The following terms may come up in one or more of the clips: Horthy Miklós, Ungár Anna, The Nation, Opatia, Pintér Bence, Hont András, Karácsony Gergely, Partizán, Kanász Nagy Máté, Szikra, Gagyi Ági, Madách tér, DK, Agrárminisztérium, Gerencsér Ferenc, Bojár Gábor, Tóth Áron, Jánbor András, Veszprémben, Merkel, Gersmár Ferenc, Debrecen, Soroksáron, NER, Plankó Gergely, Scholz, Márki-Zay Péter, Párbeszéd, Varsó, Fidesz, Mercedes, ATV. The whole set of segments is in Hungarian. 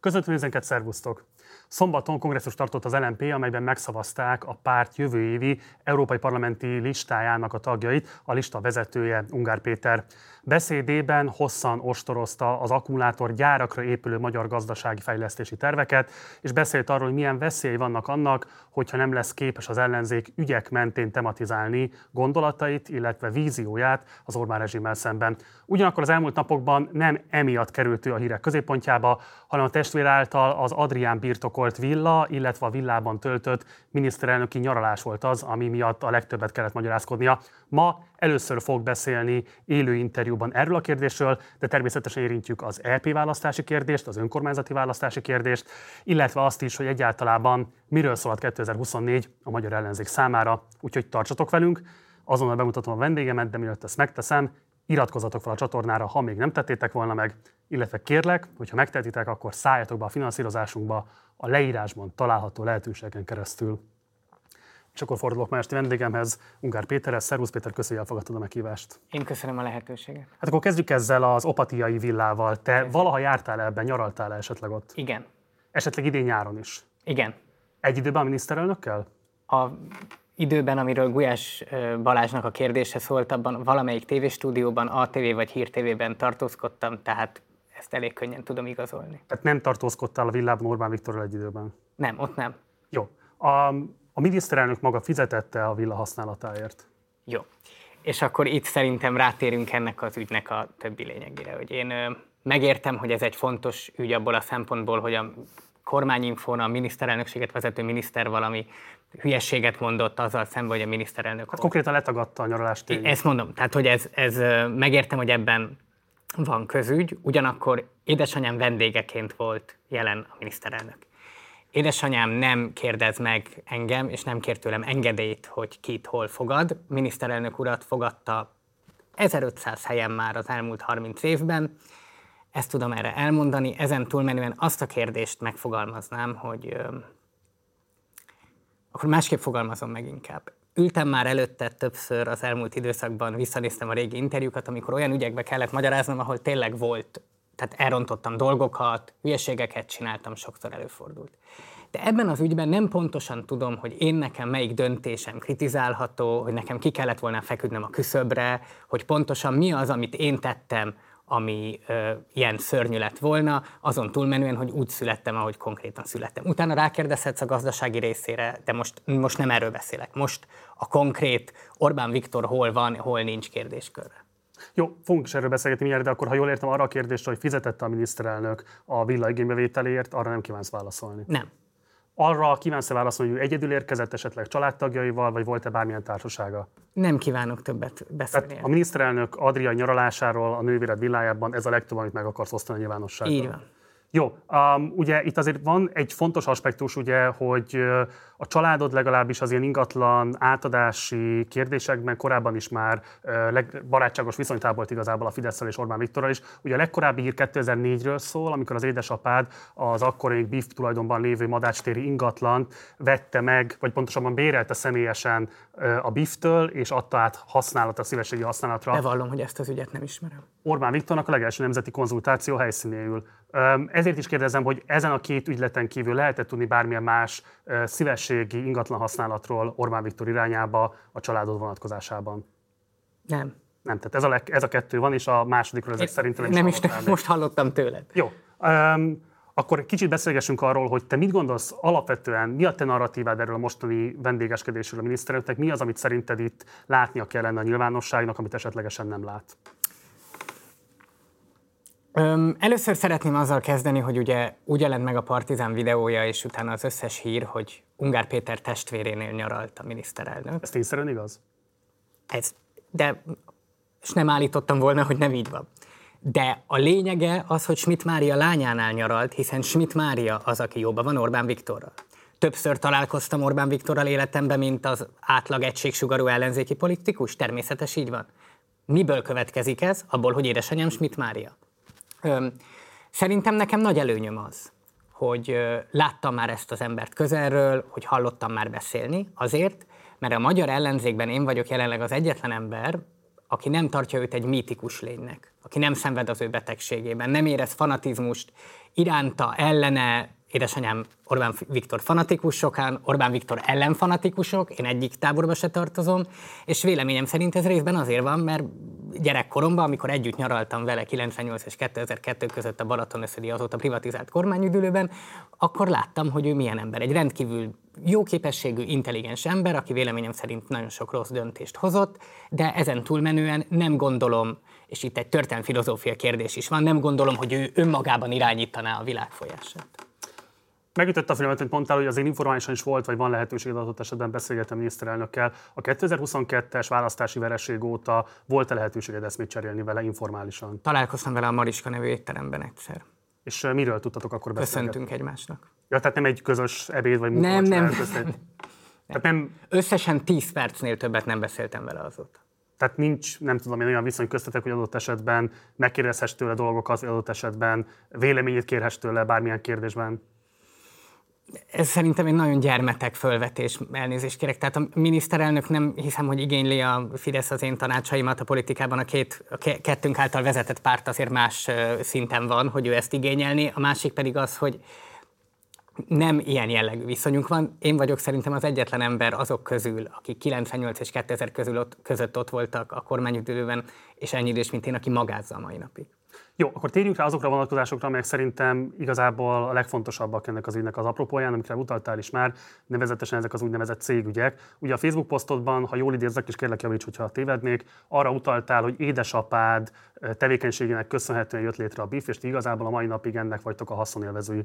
Közvetlenül ezeket szervusztok! Szombaton kongresszus tartott az LMP, amelyben megszavazták a párt jövő évi európai parlamenti listájának a tagjait, a lista vezetője Ungár Péter. Beszédében hosszan ostorozta az akkumulátorgyárakra épülő magyar gazdasági fejlesztési terveket, és beszélt arról, hogy milyen veszély vannak annak, hogyha nem lesz képes az ellenzék ügyek mentén tematizálni gondolatait, illetve vízióját az Orbán rezsimmel szemben. Ugyanakkor az elmúlt napokban nem emiatt került ő a hírek középpontjába, hanem a testvére által az Adrián birtokolt villa, illetve a villában töltött miniszterelnöki nyaralás volt az, ami miatt a legtöbbet kellett magyarázkodnia. Ma először fog beszélni élő interjúban erről a kérdésről, de természetesen érintjük az EP választási kérdést, az önkormányzati választási kérdést, illetve azt is, hogy egyáltalában miről szól 2024 a magyar ellenzék számára. Úgyhogy tartsatok velünk, azonnal bemutatom a vendégemet, de mielőtt ezt megteszem, iratkozzatok fel a csatornára, ha még nem tettétek volna meg, illetve kérlek, hogyha megtehetitek, akkor szálljatok be a finanszírozásunkba a leírásban található lehetőségen keresztül. És akkor fordulok ma esti vendégemhez, Ungár Péterhez. Szervusz Péter, köszönjük, hogy elfogadtad a meghívást. Én köszönöm a lehetőséget. Hát akkor kezdjük ezzel az opatiai villával. Te valaha jártál ebben, nyaraltál esetleg ott? Igen. Esetleg idén nyáron is? Igen. Egy időben a miniszterelnökkel? Időben, amiről Gulyás Balázsnak a kérdése szólt, abban valamelyik tévéstúdióban, ATV vagy Hír TV-ben tartózkodtam, tehát ezt elég könnyen tudom igazolni. Tehát nem tartózkodtál a villában Orbán Viktorral egy időben? Nem, ott nem. Jó. A miniszterelnök maga fizetette a villa használatáért? Jó. És akkor itt szerintem rátérünk ennek az ügynek a többi lényegére, hogy én megértem, hogy ez egy fontos ügy abból a szempontból, hogy a kormányinfón a miniszterelnökséget vezető miniszter valami hülyességet mondott azzal szemben, hogy a miniszterelnök... Hát konkrétan letagadta a nyaralás tényét. Ezt mondom, tehát hogy ez megértem, hogy ebben van közügy, ugyanakkor édesanyám vendégeként volt jelen a miniszterelnök. Édesanyám nem kérdez meg engem, és nem kér tőlem engedélyt, hogy kit hol fogad. Miniszterelnök urat fogadta 1500 helyen már az elmúlt 30 évben. Ezt tudom erre elmondani. Ezen túlmenően azt a kérdést megfogalmaznám, hogy... Akkor másképp fogalmazom meg inkább. Ültem már előtte többször az elmúlt időszakban, visszanéztem a régi interjúkat, amikor olyan ügyekbe kellett magyaráznom, ahol tényleg volt, tehát elrontottam dolgokat, hülyeségeket csináltam, sokszor előfordult. De ebben az ügyben nem pontosan tudom, hogy én nekem melyik döntésem kritizálható, hogy nekem ki kellett volna feküdnöm a küszöbre, hogy pontosan mi az, amit én tettem, ami ilyen szörnyű lett volna, azon túlmenően, hogy úgy születtem, ahogy konkrétan születtem. Utána rákérdezhetsz a gazdasági részére, de most nem erről beszélek. Most a konkrét Orbán Viktor hol van, hol nincs kérdéskörre. Jó, fogunk is erről beszélgetni mindjárt, de akkor ha jól értem arra a kérdésre, hogy fizetette a miniszterelnök a villa igénybevételéért, arra nem kívánsz válaszolni. Nem. Arra kívánsz-e válaszolni, hogy egyedül érkezett esetleg családtagjaival, vagy volt-e bármilyen társasága? Nem kívánok többet beszélni. Tehát a miniszterelnök Adrián nyaralásáról a nővéred villájában ez a legtöbb, amit meg akarsz osztani a nyilvánossággal. Így van. Jó, ugye itt azért van egy fontos aspektus, ugye, hogy a családod legalábbis az ilyen ingatlan átadási kérdésekben korábban is már barátságos viszonyt ápolt igazából a Fideszről és Orbán Viktorral is. Ugye a legkorábbi hír 2004-ről szól, amikor az édesapád az akkor még BIF tulajdonban lévő Madách téri ingatlant vette meg, vagy pontosabban bérelte személyesen a BIF-től, és adta át használatra, szívességi használatra. Bevallom, hogy ezt az ügyet nem ismerem. Orbán Viktornak a legelső nemzeti konzultáció helyszínéül. Ezért is kérdezem, hogy ezen a két ügyleten kívül lehetett tudni bármilyen más szívességi ingatlan használatról Orbán Viktor irányába a családod vonatkozásában? Nem. Nem, tehát ez a kettő van, és a másodikról ezek szerintem nem is hallottam. Most hallottam tőled. Jó. Akkor kicsit beszélgessünk arról, hogy te mit gondolsz alapvetően, mi a te narratívád erről a mostani vendégeskedésről a miniszterelnöknek, mi az, amit szerinted itt látnia kellene a nyilvánosságnak, amit esetlegesen nem lát? Először szeretném azzal kezdeni, hogy ugye úgy jelent meg a Partizán videója, és utána az összes hír, hogy Ungár Péter testvérénél nyaralt a miniszterelnök. Ez tényszerűen igaz? És nem állítottam volna, hogy nem így van. De a lényege az, hogy Schmidt Mária lányánál nyaralt, hiszen Schmidt Mária az, aki jóban van Orbán Viktorral. Többször találkoztam Orbán Viktorral életemben, mint az átlag egységsugarú ellenzéki politikus, természetes így van. Miből következik ez? Abból, hogy édesanyám Schmidt Mária. Szerintem nekem nagy előnyöm az, hogy láttam már ezt az embert közelről, hogy hallottam már beszélni, azért, mert a magyar ellenzékben én vagyok jelenleg az egyetlen ember, aki nem tartja őt egy mítikus lénynek. aki nem szenved az ő betegségében, nem érez fanatizmust iránta, ellene. Édesanyám Orbán Viktor fanatikus, sokan Orbán Viktor ellen fanatikusok, én egyik táborba se tartozom, és véleményem szerint ez részben azért van, mert gyerekkoromban, amikor együtt nyaraltam vele 98 és 2002 között a Balaton-összödi, azóta privatizált kormányüdülőben, akkor láttam, hogy ő milyen ember. Egy rendkívül jó képességű, intelligens ember, aki véleményem szerint nagyon sok rossz döntést hozott, de ezen túlmenően nem gondolom, és itt egy történelmi filozófia kérdés is van, nem gondolom, hogy ő önmagában irányítaná a világ folyását. Megütött a filmet, hogy mondtál, hogy azért informálisan is volt, vagy van lehetőség adott esetben beszélgetni a miniszterelnökkel. A 2022-es választási vereség óta volt-e lehetőséged eszmét cserélni vele informálisan? Találkoztam vele a Mariska nevű étteremben egyszer. És miről tudtatok akkor beszélni? Köszöntünk egymásnak. Ja, tehát nem egy közös ebéd vagy munkacsán? Nem. Összesen 10 percnél többet nem beszéltem vele azóta. Tehát nincs, nem tudom én, olyan viszony köztetek, hogy adott esetben megkérdezhess tőle dolgokat, adott esetben véleményét kérhess tőle bármilyen kérdésben. Ez szerintem egy nagyon gyermetek fölvetés, elnézést kérek. Tehát a miniszterelnök nem hiszem, hogy igényli a Fidesz az én tanácsaimat a politikában, a kettőnk által vezetett párt azért más szinten van, hogy ő ezt igényelni. A másik pedig az, hogy nem ilyen jellegű viszonyunk van. Én vagyok szerintem az egyetlen ember azok közül, akik 98 és 2000 között ott voltak a kormányüdülőben, és ennyi idős, mint én, aki magázza a mai napig. Jó, akkor térjünk rá azokra a vonatkozásokra, amelyek szerintem igazából a legfontosabbak ennek az ügynek az apropóján, amikre utaltál is már, nevezetesen ezek az úgynevezett cégügyek. Ugye a Facebook posztodban, ha jól idézek, és kérlek javíts, hogyha tévednék, arra utaltál, hogy édesapád tevékenységének köszönhetően jött létre a BIF, és ti igazából a mai napig ennek vagytok a haszonélvezői.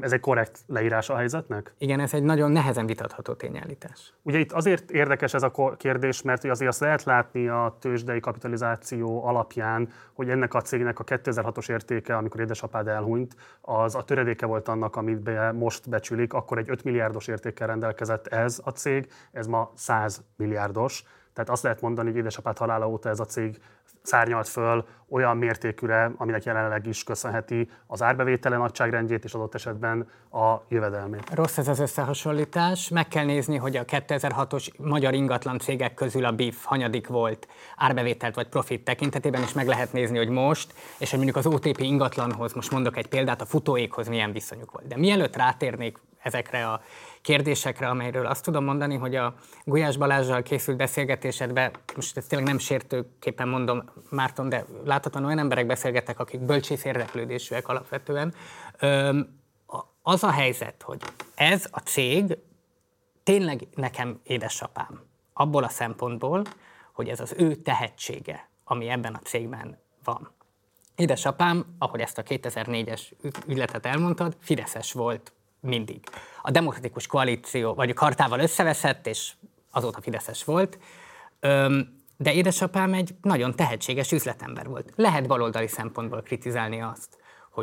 Ez egy korrekt leírás a helyzetnek? Igen, ez egy nagyon nehezen vitatható tényállítás. Ugye itt azért érdekes ez a kérdés, mert azért azt lehet látni a tőzsdei kapitalizáció alapján, hogy ennek a cégnek a 2006-os értéke, amikor édesapád elhunyt, az a töredéke volt annak, amit most becsülik, akkor egy 5 milliárdos értékkel rendelkezett ez a cég, ez ma 100 milliárdos. Tehát azt lehet mondani, hogy édesapád halála óta ez a cég szárnyalt föl olyan mértékűre, aminek jelenleg is köszönheti az árbevétele nagyságrendjét és adott esetben a jövedelmét. Rossz ez az összehasonlítás. Meg kell nézni, hogy a 2006-os magyar ingatlan cégek közül a BIF hanyadik volt árbevételt vagy profit tekintetében, és meg lehet nézni, hogy most, és hogy mondjuk az OTP ingatlanhoz, most mondok egy példát, a futóékhoz milyen viszonyuk volt. De mielőtt rátérnék ezekre a kérdésekre, amelyről azt tudom mondani, hogy a Gulyás Balázssal készült beszélgetésedben, most ezt tényleg nem sértőképpen mondom, Márton, de láthatóan olyan emberek beszélgettek, akik bölcsész érdeklődésűek alapvetően. Az a helyzet, hogy ez a cég tényleg nekem édesapám. Abból a szempontból, hogy ez az ő tehetsége, ami ebben a cégben van. Édesapám, ahogy ezt a 2004-es ügyletet elmondtad, fideszes volt mindig. A Demokratikus Koalíció, vagy a Kartával összeveszett, és azóta fideszes volt, de édesapám egy nagyon tehetséges üzletember volt. Lehet baloldali szempontból kritizálni azt,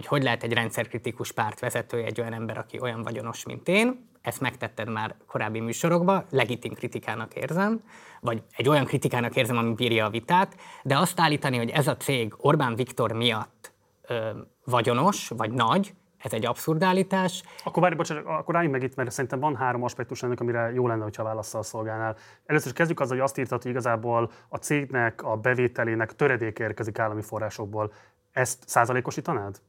hogy lehet egy rendszerkritikus párt vezetője egy olyan ember, aki olyan vagyonos, mint én, ezt megtetted már korábbi műsorokban, legitim kritikának érzem, vagy egy olyan kritikának érzem, ami bírja a vitát, de azt állítani, hogy ez a cég Orbán Viktor miatt vagyonos, vagy nagy, ez egy abszurd állítás. Akkor álljunk meg itt, mert szerintem van 3 aspektus ennek, amire jó lenne, hogyha válaszsal szolgálnál. Először is kezdjük azzal, hogy azt írtad, hogy igazából a cégnek, a bevételének töredéke érkezik állami forrásokból. Ezt százalékosítanád?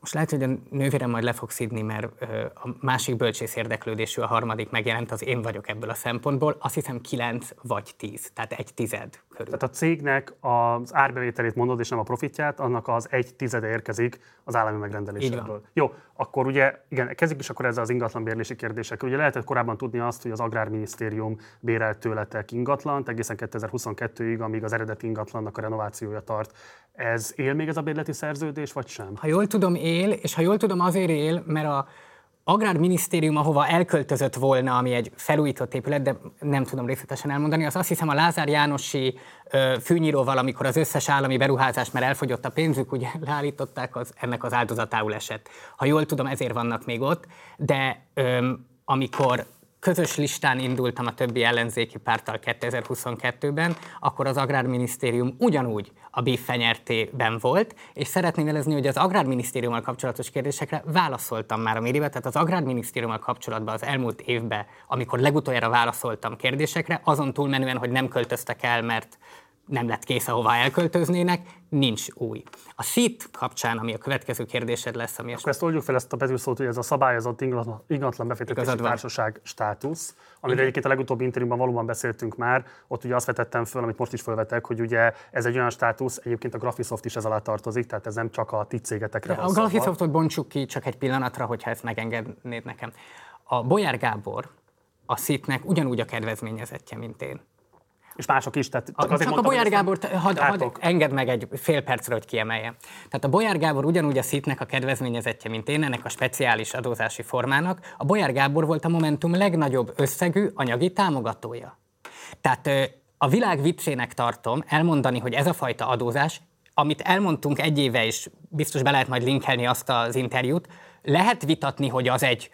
Most lehet, hogy a nővérem majd le fog szidni, mert a másik bölcsész érdeklődésű, a harmadik megjelent, az én vagyok ebből a szempontból. Azt hiszem 9 vagy 10, tehát 1/10 körül. Tehát a cégnek az árbevételét mondod, és nem a profitját, annak az 1/10 érkezik az állami megrendelésekből. Jó, akkor ugye, igen, kezdjük is akkor ezzel az ingatlanbérlési kérdésekkel. Ugye lehetett korábban tudni azt, hogy az Agrárminisztérium bérelt tőletek ingatlant egészen 2022-ig, amíg az eredeti ingatlannak a renovációja tart. Ez él még ez a bérleti szerződés, vagy sem? Ha jól tudom, él, és ha jól tudom, azért él, mert az Agrárminisztérium, ahova elköltözött volna, ami egy felújított épület, de nem tudom részletesen elmondani, az azt hiszem a Lázár Jánosi fűnyíróval, amikor az összes állami beruházás, mert elfogyott a pénzük, ugye leállították, ennek az áldozatául esett. Ha jól tudom, ezért vannak még ott, de amikor közös listán indultam a többi ellenzéki párttal 2022-ben, akkor az Agrárminisztérium ugyanúgy a BIF fenyertében volt, és szeretném jelezni, hogy az Agrárminisztériummal kapcsolatos kérdésekre válaszoltam már a médiában, tehát az Agrárminisztériummal kapcsolatban az elmúlt évben, amikor legutoljára válaszoltam kérdésekre, azon túlmenően, hogy nem költöztek el, mert nem lett kész, ahová elköltöznének, nincs új. A SZIT kapcsán, ami a következő kérdésed lesz, ami... Akkor ezt oldjuk fel, ezt a betűszót, hogy ez a szabályozott ingatlan befektetési társaság státusz, amire egyébként a legutóbbi interjúban valóban beszéltünk már, ott ugye azt vetettem föl, amit most is fölvetek, hogy ugye ez egy olyan státusz, egyébként a Graphisoft is ez alá tartozik, tehát ez nem csak a ti cégetekre van. A Graphisoftot bontsuk ki csak egy pillanatra, hogyha ezt megengednéd nekem. A Bojár Gábor a SZIT-nek ugyanúgy a kedvezményezettje, mint én. És mások is, tehát csak a Bojár Gábor, hadd engedd meg egy fél percre, hogy kiemeljem. Tehát a Bojár Gábor ugyanúgy a SZIT-nek a kedvezményezettje, mint én, ennek a speciális adózási formának. A Bojár Gábor volt a Momentum legnagyobb összegű anyagi támogatója. Tehát a világ viccének tartom elmondani, hogy ez a fajta adózás, amit elmondtunk egy éve, és biztos be lehet majd linkelni azt az interjút, lehet vitatni, hogy az egy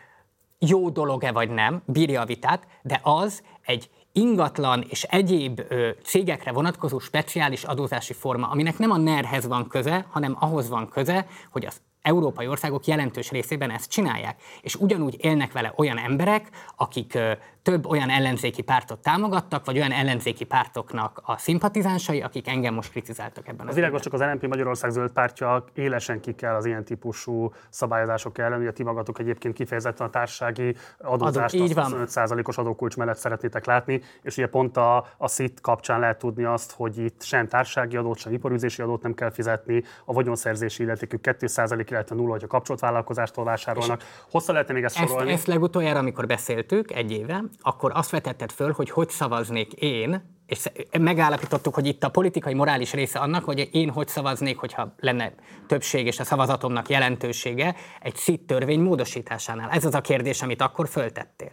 jó dolog-e vagy nem, bírja a vitát, de az egy ingatlan és egyéb cégekre vonatkozó speciális adózási forma, aminek nem a NER-hez van köze, hanem ahhoz van köze, hogy az európai országok jelentős részében ezt csinálják. És ugyanúgy élnek vele olyan emberek, akik több olyan ellenzéki pártot támogattak, vagy olyan ellenzéki pártoknak a szimpatizánsai, akik engem most kritizáltak ebben. Az világos, csak az LMP Magyarország zöld pártja élesen ki kell az ilyen típusú szabályozások ellen, ugye ti magatok egyébként kifejezetten a társasági adózást 25%-os adókulcs mellett szeretnétek látni, és ugye pont a SZIT kapcsán lehet tudni azt, hogy itt sem társasági adót, sem iparűzési adót nem kell fizetni, a vagyonszerzési illetékük 2%, illetve 0, hogy a kapcsolt vállalkozástól vásárolnak. Hosszan lehetne még ezt sorolni. Ezt legutoljára, amikor beszéltük egy éve, akkor azt vetetted föl, hogy hogy szavaznék én, és megállapítottuk, hogy itt a politikai morális része annak, hogy én hogy szavaznék, hogyha lenne többség és a szavazatomnak jelentősége egy SZIT törvény módosításánál. Ez az a kérdés, amit akkor föltettél.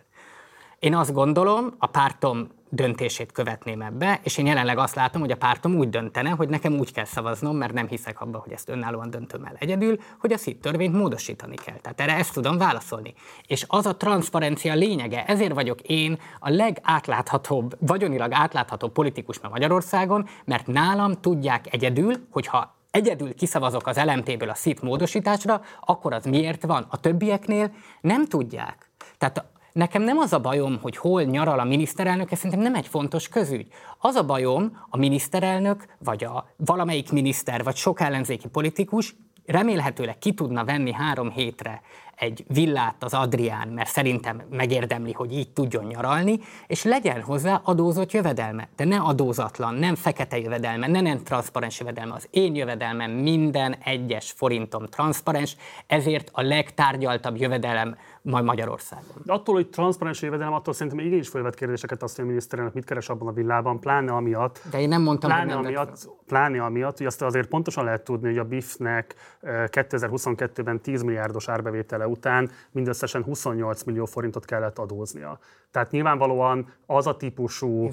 Én azt gondolom, a pártom döntését követném ebbe, és én jelenleg azt látom, hogy a pártom úgy döntene, hogy nekem úgy kell szavaznom, mert nem hiszek abban, hogy ezt önállóan döntöm el egyedül, hogy a SZIT törvényt módosítani kell. Tehát erre ezt tudom válaszolni. És az a transzparencia lényege, ezért vagyok én a legátláthatóbb, vagyonilag átláthatóbb politikus ma Magyarországon, mert nálam tudják egyedül, hogyha egyedül kiszavazok az LMP-ből a SZIT módosításra, akkor az miért van? A többieknél nem tudják. Tehát nekem nem az a bajom, hogy hol nyaral a miniszterelnök, ez szerintem nem egy fontos közügy. Az a bajom, a miniszterelnök, vagy a valamelyik miniszter, vagy sok ellenzéki politikus remélhetőleg ki tudna venni 3 hétre egy villát az Adrián, mert szerintem megérdemli, hogy így tudjon nyaralni, és legyen hozzá adózott jövedelme, de ne adózatlan, nem fekete jövedelme, nem transzparens jövedelme, az én jövedelmem minden egyes forintom transzparens, ezért a legtárgyaltabb jövedelem majd Magyarországon. De attól, hogy transzparens jövedelem, attól szerintem igen is felvet kérdéseket azt, hogy a miniszterelnök mit keres abban a villában, pláne amiatt. De én nem mondtam, pláne amiatt, hogy azt azért pontosan lehet tudni, hogy a BIF-nek 2022-ben 10 milliárdos árbevétele után mindösszesen 28 millió forintot kellett adóznia. Tehát nyilvánvalóan az a típusú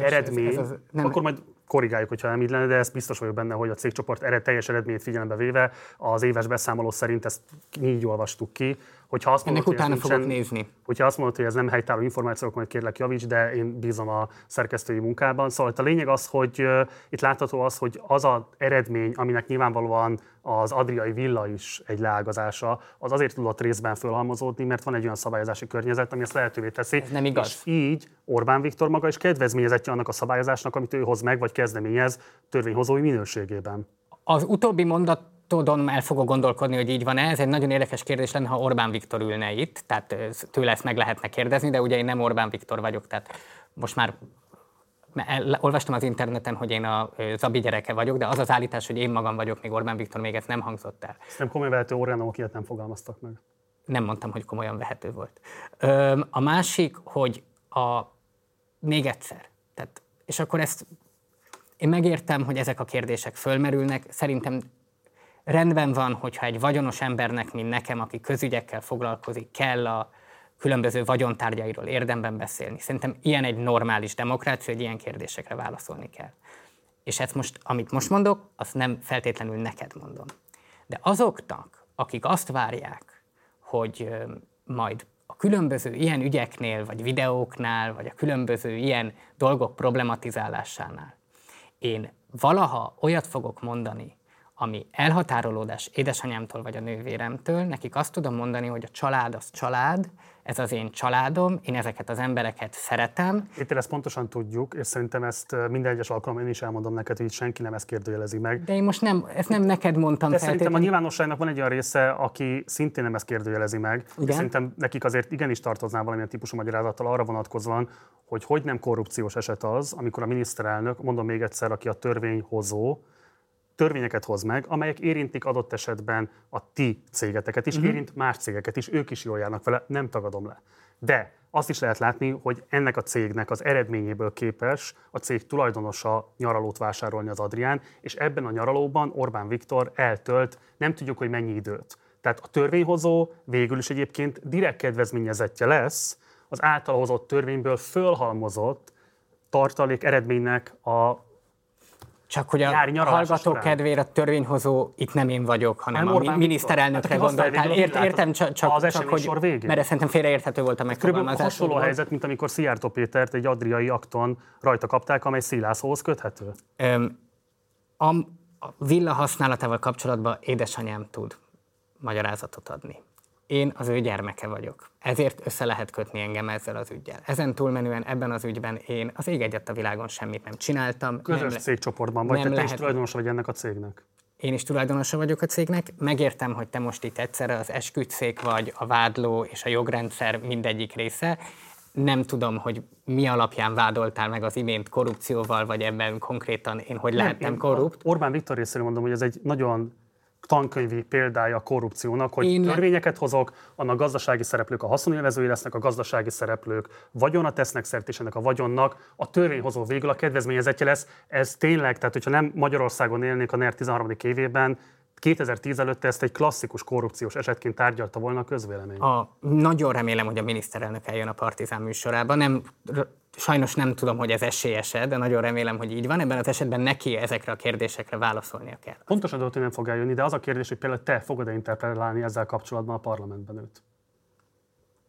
eredmény, akkor majd korrigáljuk, hogyha nem így lenne, de ez biztos vagyok benne, hogy a cégcsoport teljes eredményét figyelembe véve az éves beszámoló szerint ezt így olvastuk ki, hogyha azt mondod, hogy ez nem helytálló információk, majd kérlek javíts, de én bízom a szerkesztői munkában. Szóval a lényeg az, hogy itt látható az, hogy az az eredmény, aminek nyilvánvalóan az adriai villa is egy leágazása, az azért tudott részben fölhalmozódni, mert van egy olyan szabályozási környezet, ami ezt lehetővé teszi. Ez nem igaz. És így Orbán Viktor maga is kedvezményezetje annak a szabályozásnak, amit ő hoz meg, vagy kezdeményez törvényhozói minőségében. Az utóbbi mondat el fogok gondolkodni, hogy így van-e. Ez egy nagyon érdekes kérdés lenne, ha Orbán Viktor ülne itt, tehát tőle ezt meg lehetne kérdezni, de ugye én nem Orbán Viktor vagyok, tehát most már olvastam az interneten, hogy én a Zabi gyereke vagyok, de az az állítás, hogy én magam vagyok, még Orbán Viktor, még ez nem hangzott el. Ezt nem komolyan vehető Orránok, ilyet nem fogalmaztak meg. Nem mondtam, hogy komolyan vehető volt. A másik, hogy még egyszer, tehát, és akkor ezt én megértem, hogy ezek a kérdések fölmerülnek, szerintem rendben van, hogyha egy vagyonos embernek, mint nekem, aki közügyekkel foglalkozik, kell a különböző vagyontárgyairól érdemben beszélni. Szerintem ilyen egy normális demokrácia, hogy ilyen kérdésekre válaszolni kell. És ezt most, amit most mondok, azt nem feltétlenül neked mondom. De azoknak, akik azt várják, hogy majd a különböző ilyen ügyeknél, vagy videóknál, vagy a különböző ilyen dolgok problematizálásánál én valaha olyat fogok mondani, ami elhatárolódás édesanyámtól vagy a nővéremtől, nekik azt tudom mondani, hogy a család az család, ez az én családom, én ezeket az embereket szeretem. Itt ezt pontosan tudjuk, és szerintem ezt minden egyes alkalommal én is elmondom neked, hogy senki nem ezt kérdőjelezi meg. De én most nem, ezt nem neked mondtam. De szerintem a nyilvánosságnak van egy olyan része, aki szintén nem ezt kérdőjelezi meg. Szerintem nekik azért igenis tartozná valamilyen típusú magyarázattal arra vonatkozóan, hogy hogy nem korrupciós eset az, amikor a miniszterelnök, mondom még egyszer, aki a törvényhozó, törvényeket hoz meg, amelyek érintik adott esetben a ti cégeteket is, érint más cégeket is, ők is jól járnak vele, nem tagadom le. De azt is lehet látni, hogy ennek a cégnek az eredményéből képes a cég tulajdonosa nyaralót vásárolni az Adrián, és ebben a nyaralóban Orbán Viktor eltölt, nem tudjuk, hogy mennyi időt. Tehát a törvényhozó végül is egyébként direkt kedvezményezettje lesz az általa hozott törvényből fölhalmozott tartalék eredménynek a... Csak hogy a hallgató kedvére a törvényhozó itt nem én vagyok, hanem a miniszterelnökre gondoltál. Értem, csak hogy... Mert szerintem félreérthető volt a megfogalmazás. Hasonló helyzet, mint amikor Szijjártó Pétert egy adriai akton rajta kapták, amely Szilászhoz köthető. A villa használatával kapcsolatban édesanyám tud magyarázatot adni. Én az ő gyermeke vagyok. Ezért össze lehet kötni engem ezzel az üggyel. Ezen túlmenően ebben az ügyben én az ég egyet a világon semmit nem csináltam. Közös cégcsoportban vagy, te is tulajdonosa vagy ennek a cégnek. Én is tulajdonosa vagyok a cégnek. Megértem, hogy te most itt egyszerre az esküdtszék vagy, a vádló és a jogrendszer mindegyik része. Nem tudom, hogy mi alapján vádoltál meg az imént korrupcióval, vagy ebben konkrétan én hogy lehettem korrupt. Orbán Viktor részéről mondom, hogy ez egy nagyon... tankönyvi példája a korrupciónak, hogy törvényeket hozok, annak gazdasági szereplők a haszonélvezői lesznek, a gazdasági szereplők vagyonra tesznek szert, és ennek a vagyonnak a törvényhozó végül a kedvezményezettje lesz. Ez tényleg, tehát hogyha nem Magyarországon élnék a NER 13. évében, 2010 előtt ezt egy klasszikus korrupciós esetként tárgyalta volna a közvélemény. Nagyon remélem, hogy a miniszterelnök eljön a Partizán műsorába. Sajnos nem tudom, hogy ez esélyes-e, de nagyon remélem, hogy így van. Ebben az esetben neki ezekre a kérdésekre válaszolnia kell. Pontosan tudod, hogy nem fog eljönni, de az a kérdés, hogy például te fogod-e interpellálni ezzel kapcsolatban a parlamentben őt?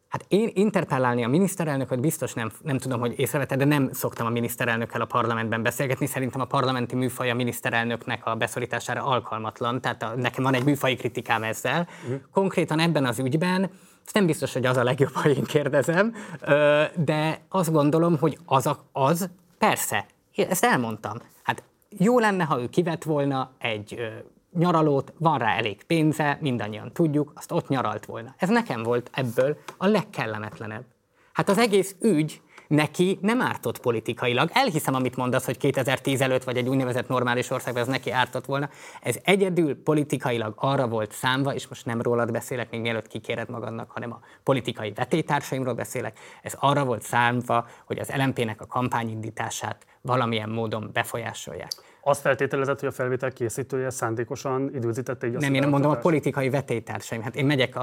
Hát én interpellálni a miniszterelnököt biztos nem tudom, hogy észrevetted, de nem szoktam a miniszterelnökkel a parlamentben beszélgetni. Szerintem a parlamenti műfaj a miniszterelnöknek a beszorítására alkalmatlan, tehát nekem van egy műfai kritikám ezzel. Konkrétan ebben az ügyben, nem biztos, hogy az a legjobb, ha én kérdezem, de azt gondolom, hogy az persze, ezt elmondtam. Hát jó lenne, ha ő kivett volna egy nyaralót, van rá elég pénze, mindannyian tudjuk, azt ott nyaralt volna. Ez nekem volt ebből a legkellemetlenebb. Hát az egész ügy neki nem ártott politikailag. Elhiszem, amit mondasz, hogy 2010 előtt vagy egy úgynevezett normális országban ez neki ártott volna. Ez egyedül politikailag arra volt számva, és most nem rólad beszélek, még mielőtt kikéred magadnak, hanem a politikai vetélytársaimról beszélek. Ez arra volt számva, hogy az LMP-nek a kampányindítását valamilyen módon befolyásolják. Azt feltételezett, hogy a felvétel készítője szándékosan időzítette így azt. Nem, én mondom a politikai vetélytársaim. Hát én megyek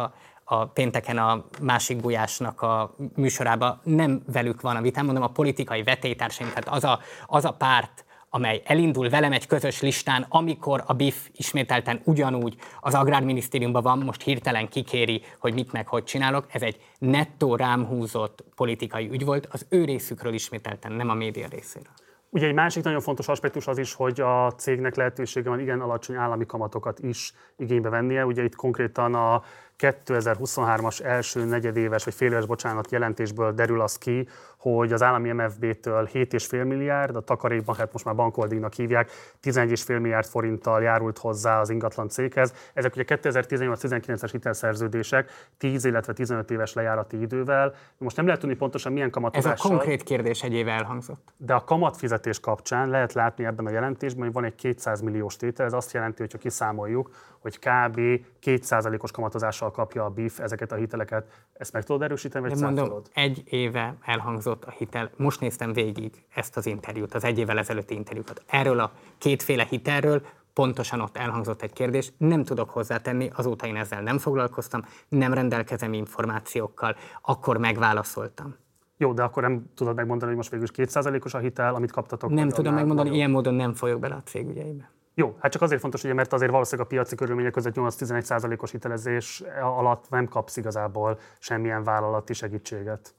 a pénteken a másik Gulyásnak a műsorába, nem velük van a vitám, mondom a politikai vetélytársaim. Tehát az a párt, amely elindul velem egy közös listán, amikor a BIF ismételten ugyanúgy az Agrárminisztériumban van, most hirtelen kikéri, hogy mit meg hogy csinálok. Ez egy nettó rám húzott politikai ügy volt, az ő részükről ismételten, nem a média részéről. Ugye egy másik nagyon fontos aspektus az is, hogy a cégnek lehetősége van igen alacsony állami kamatokat is igénybe vennie. Ugye itt konkrétan a 2023-as első negyedéves vagy féléves jelentésből derül az ki, hogy az állami MFB-től 7,5 milliárd, a takarékban, hát most már bankoldingnak hívják, 11,5 milliárd forinttal járult hozzá az ingatlan céghez. Ezek ugye 2018-19-es hitelszerződések, 10, illetve 15 éves lejárati idővel. Most nem lehet tudni pontosan milyen kamatozással. Ez a konkrét kérdés egy éve elhangzott. De a kamatfizetés kapcsán lehet látni ebben a jelentésben, hogy van egy 200 milliós tétel, ez azt jelenti, hogyha kiszámoljuk, hogy kb. 2%-os kamatozással kapja a BIF ezeket a hiteleket. Ezt meg tudod erősíteni, vagy mondom, egy éve elhangzott a hitel. Most néztem végig ezt az interjút, az egy évvel ezelőtti interjút. Erről a kétféle hitelről pontosan ott elhangzott egy kérdés. Nem tudok hozzátenni, azóta én ezzel nem foglalkoztam, nem rendelkezem információkkal, akkor megválaszoltam. Jó, de akkor nem tudod megmondani, hogy most végül is 2%-os a hitel, amit kaptatok? Nem tudom megmondani, ilyen módon nem folyok bele a cégügyeibe. Jó, hát csak azért fontos, ugye, mert azért valószínűleg a piaci körülmények között 8-11%-os hitelezés alatt nem kapsz igazából semmilyen vállalati segítséget.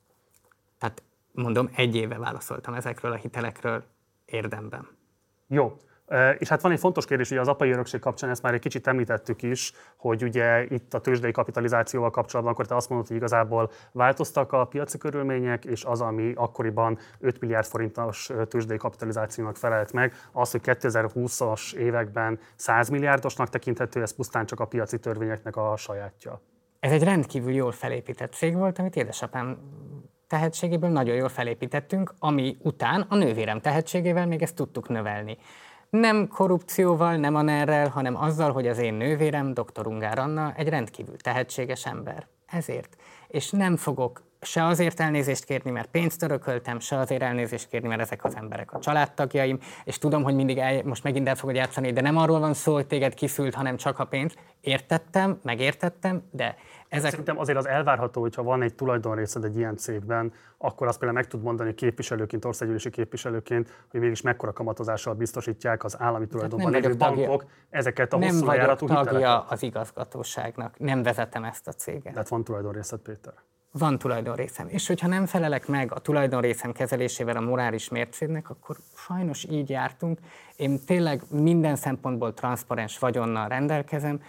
Tehát mondom, egy éve válaszoltam ezekről a hitelekről érdemben. Jó. És hát van egy fontos kérdés, ugye az apai örökség kapcsán, ezt már egy kicsit említettük is, hogy ugye itt a tőzsdei kapitalizációval kapcsolatban akkor te azt mondod, hogy igazából változtak a piaci körülmények, és az, ami akkoriban 5 milliárd forintos tőzsdei kapitalizációnak felelt meg, az, hogy 2020-as években 100 milliárdosnak tekinthető, ez pusztán csak a piaci törvényeknek a sajátja. Ez egy rendkívül jól felépített cég volt, amit édesapám tehetségéből nagyon jól felépítettünk, ami után a nővérem tehetségével még ezt tudtuk növelni. Nem korrupcióval, nem anerrel, hanem azzal, hogy az én nővérem, dr. Ungár Anna, egy rendkívül tehetséges ember. Ezért. És nem fogok se azért elnézést kérni, mert pénzt örököltem, se azért elnézést kérni, mert ezek az emberek a családtagjaim, és tudom, hogy mindig most megint el fogod játszani, de nem arról van szó, hogy téged kiszült, hanem csak a pénz. Értettem, megértettem, de... Szerintem azért az elvárható, hogyha van egy tulajdonrészed egy ilyen cégben, akkor azt például meg tud mondani képviselőként, országgyűlési képviselőként, hogy mégis mekkora kamatozással biztosítják az állami tulajdonban lévő bankok ezeket a hosszú lejáratú hiteleket. Nem vagyok tagja az igazgatóságnak, nem vezetem ezt a céget. De van tulajdonrészed, Péter? Van tulajdonrészem. És hogyha nem felelek meg a tulajdonrészem kezelésével a morális mércének, akkor sajnos így jártunk. Én tényleg minden szempontból transzparens vagyonnal rendelkezem.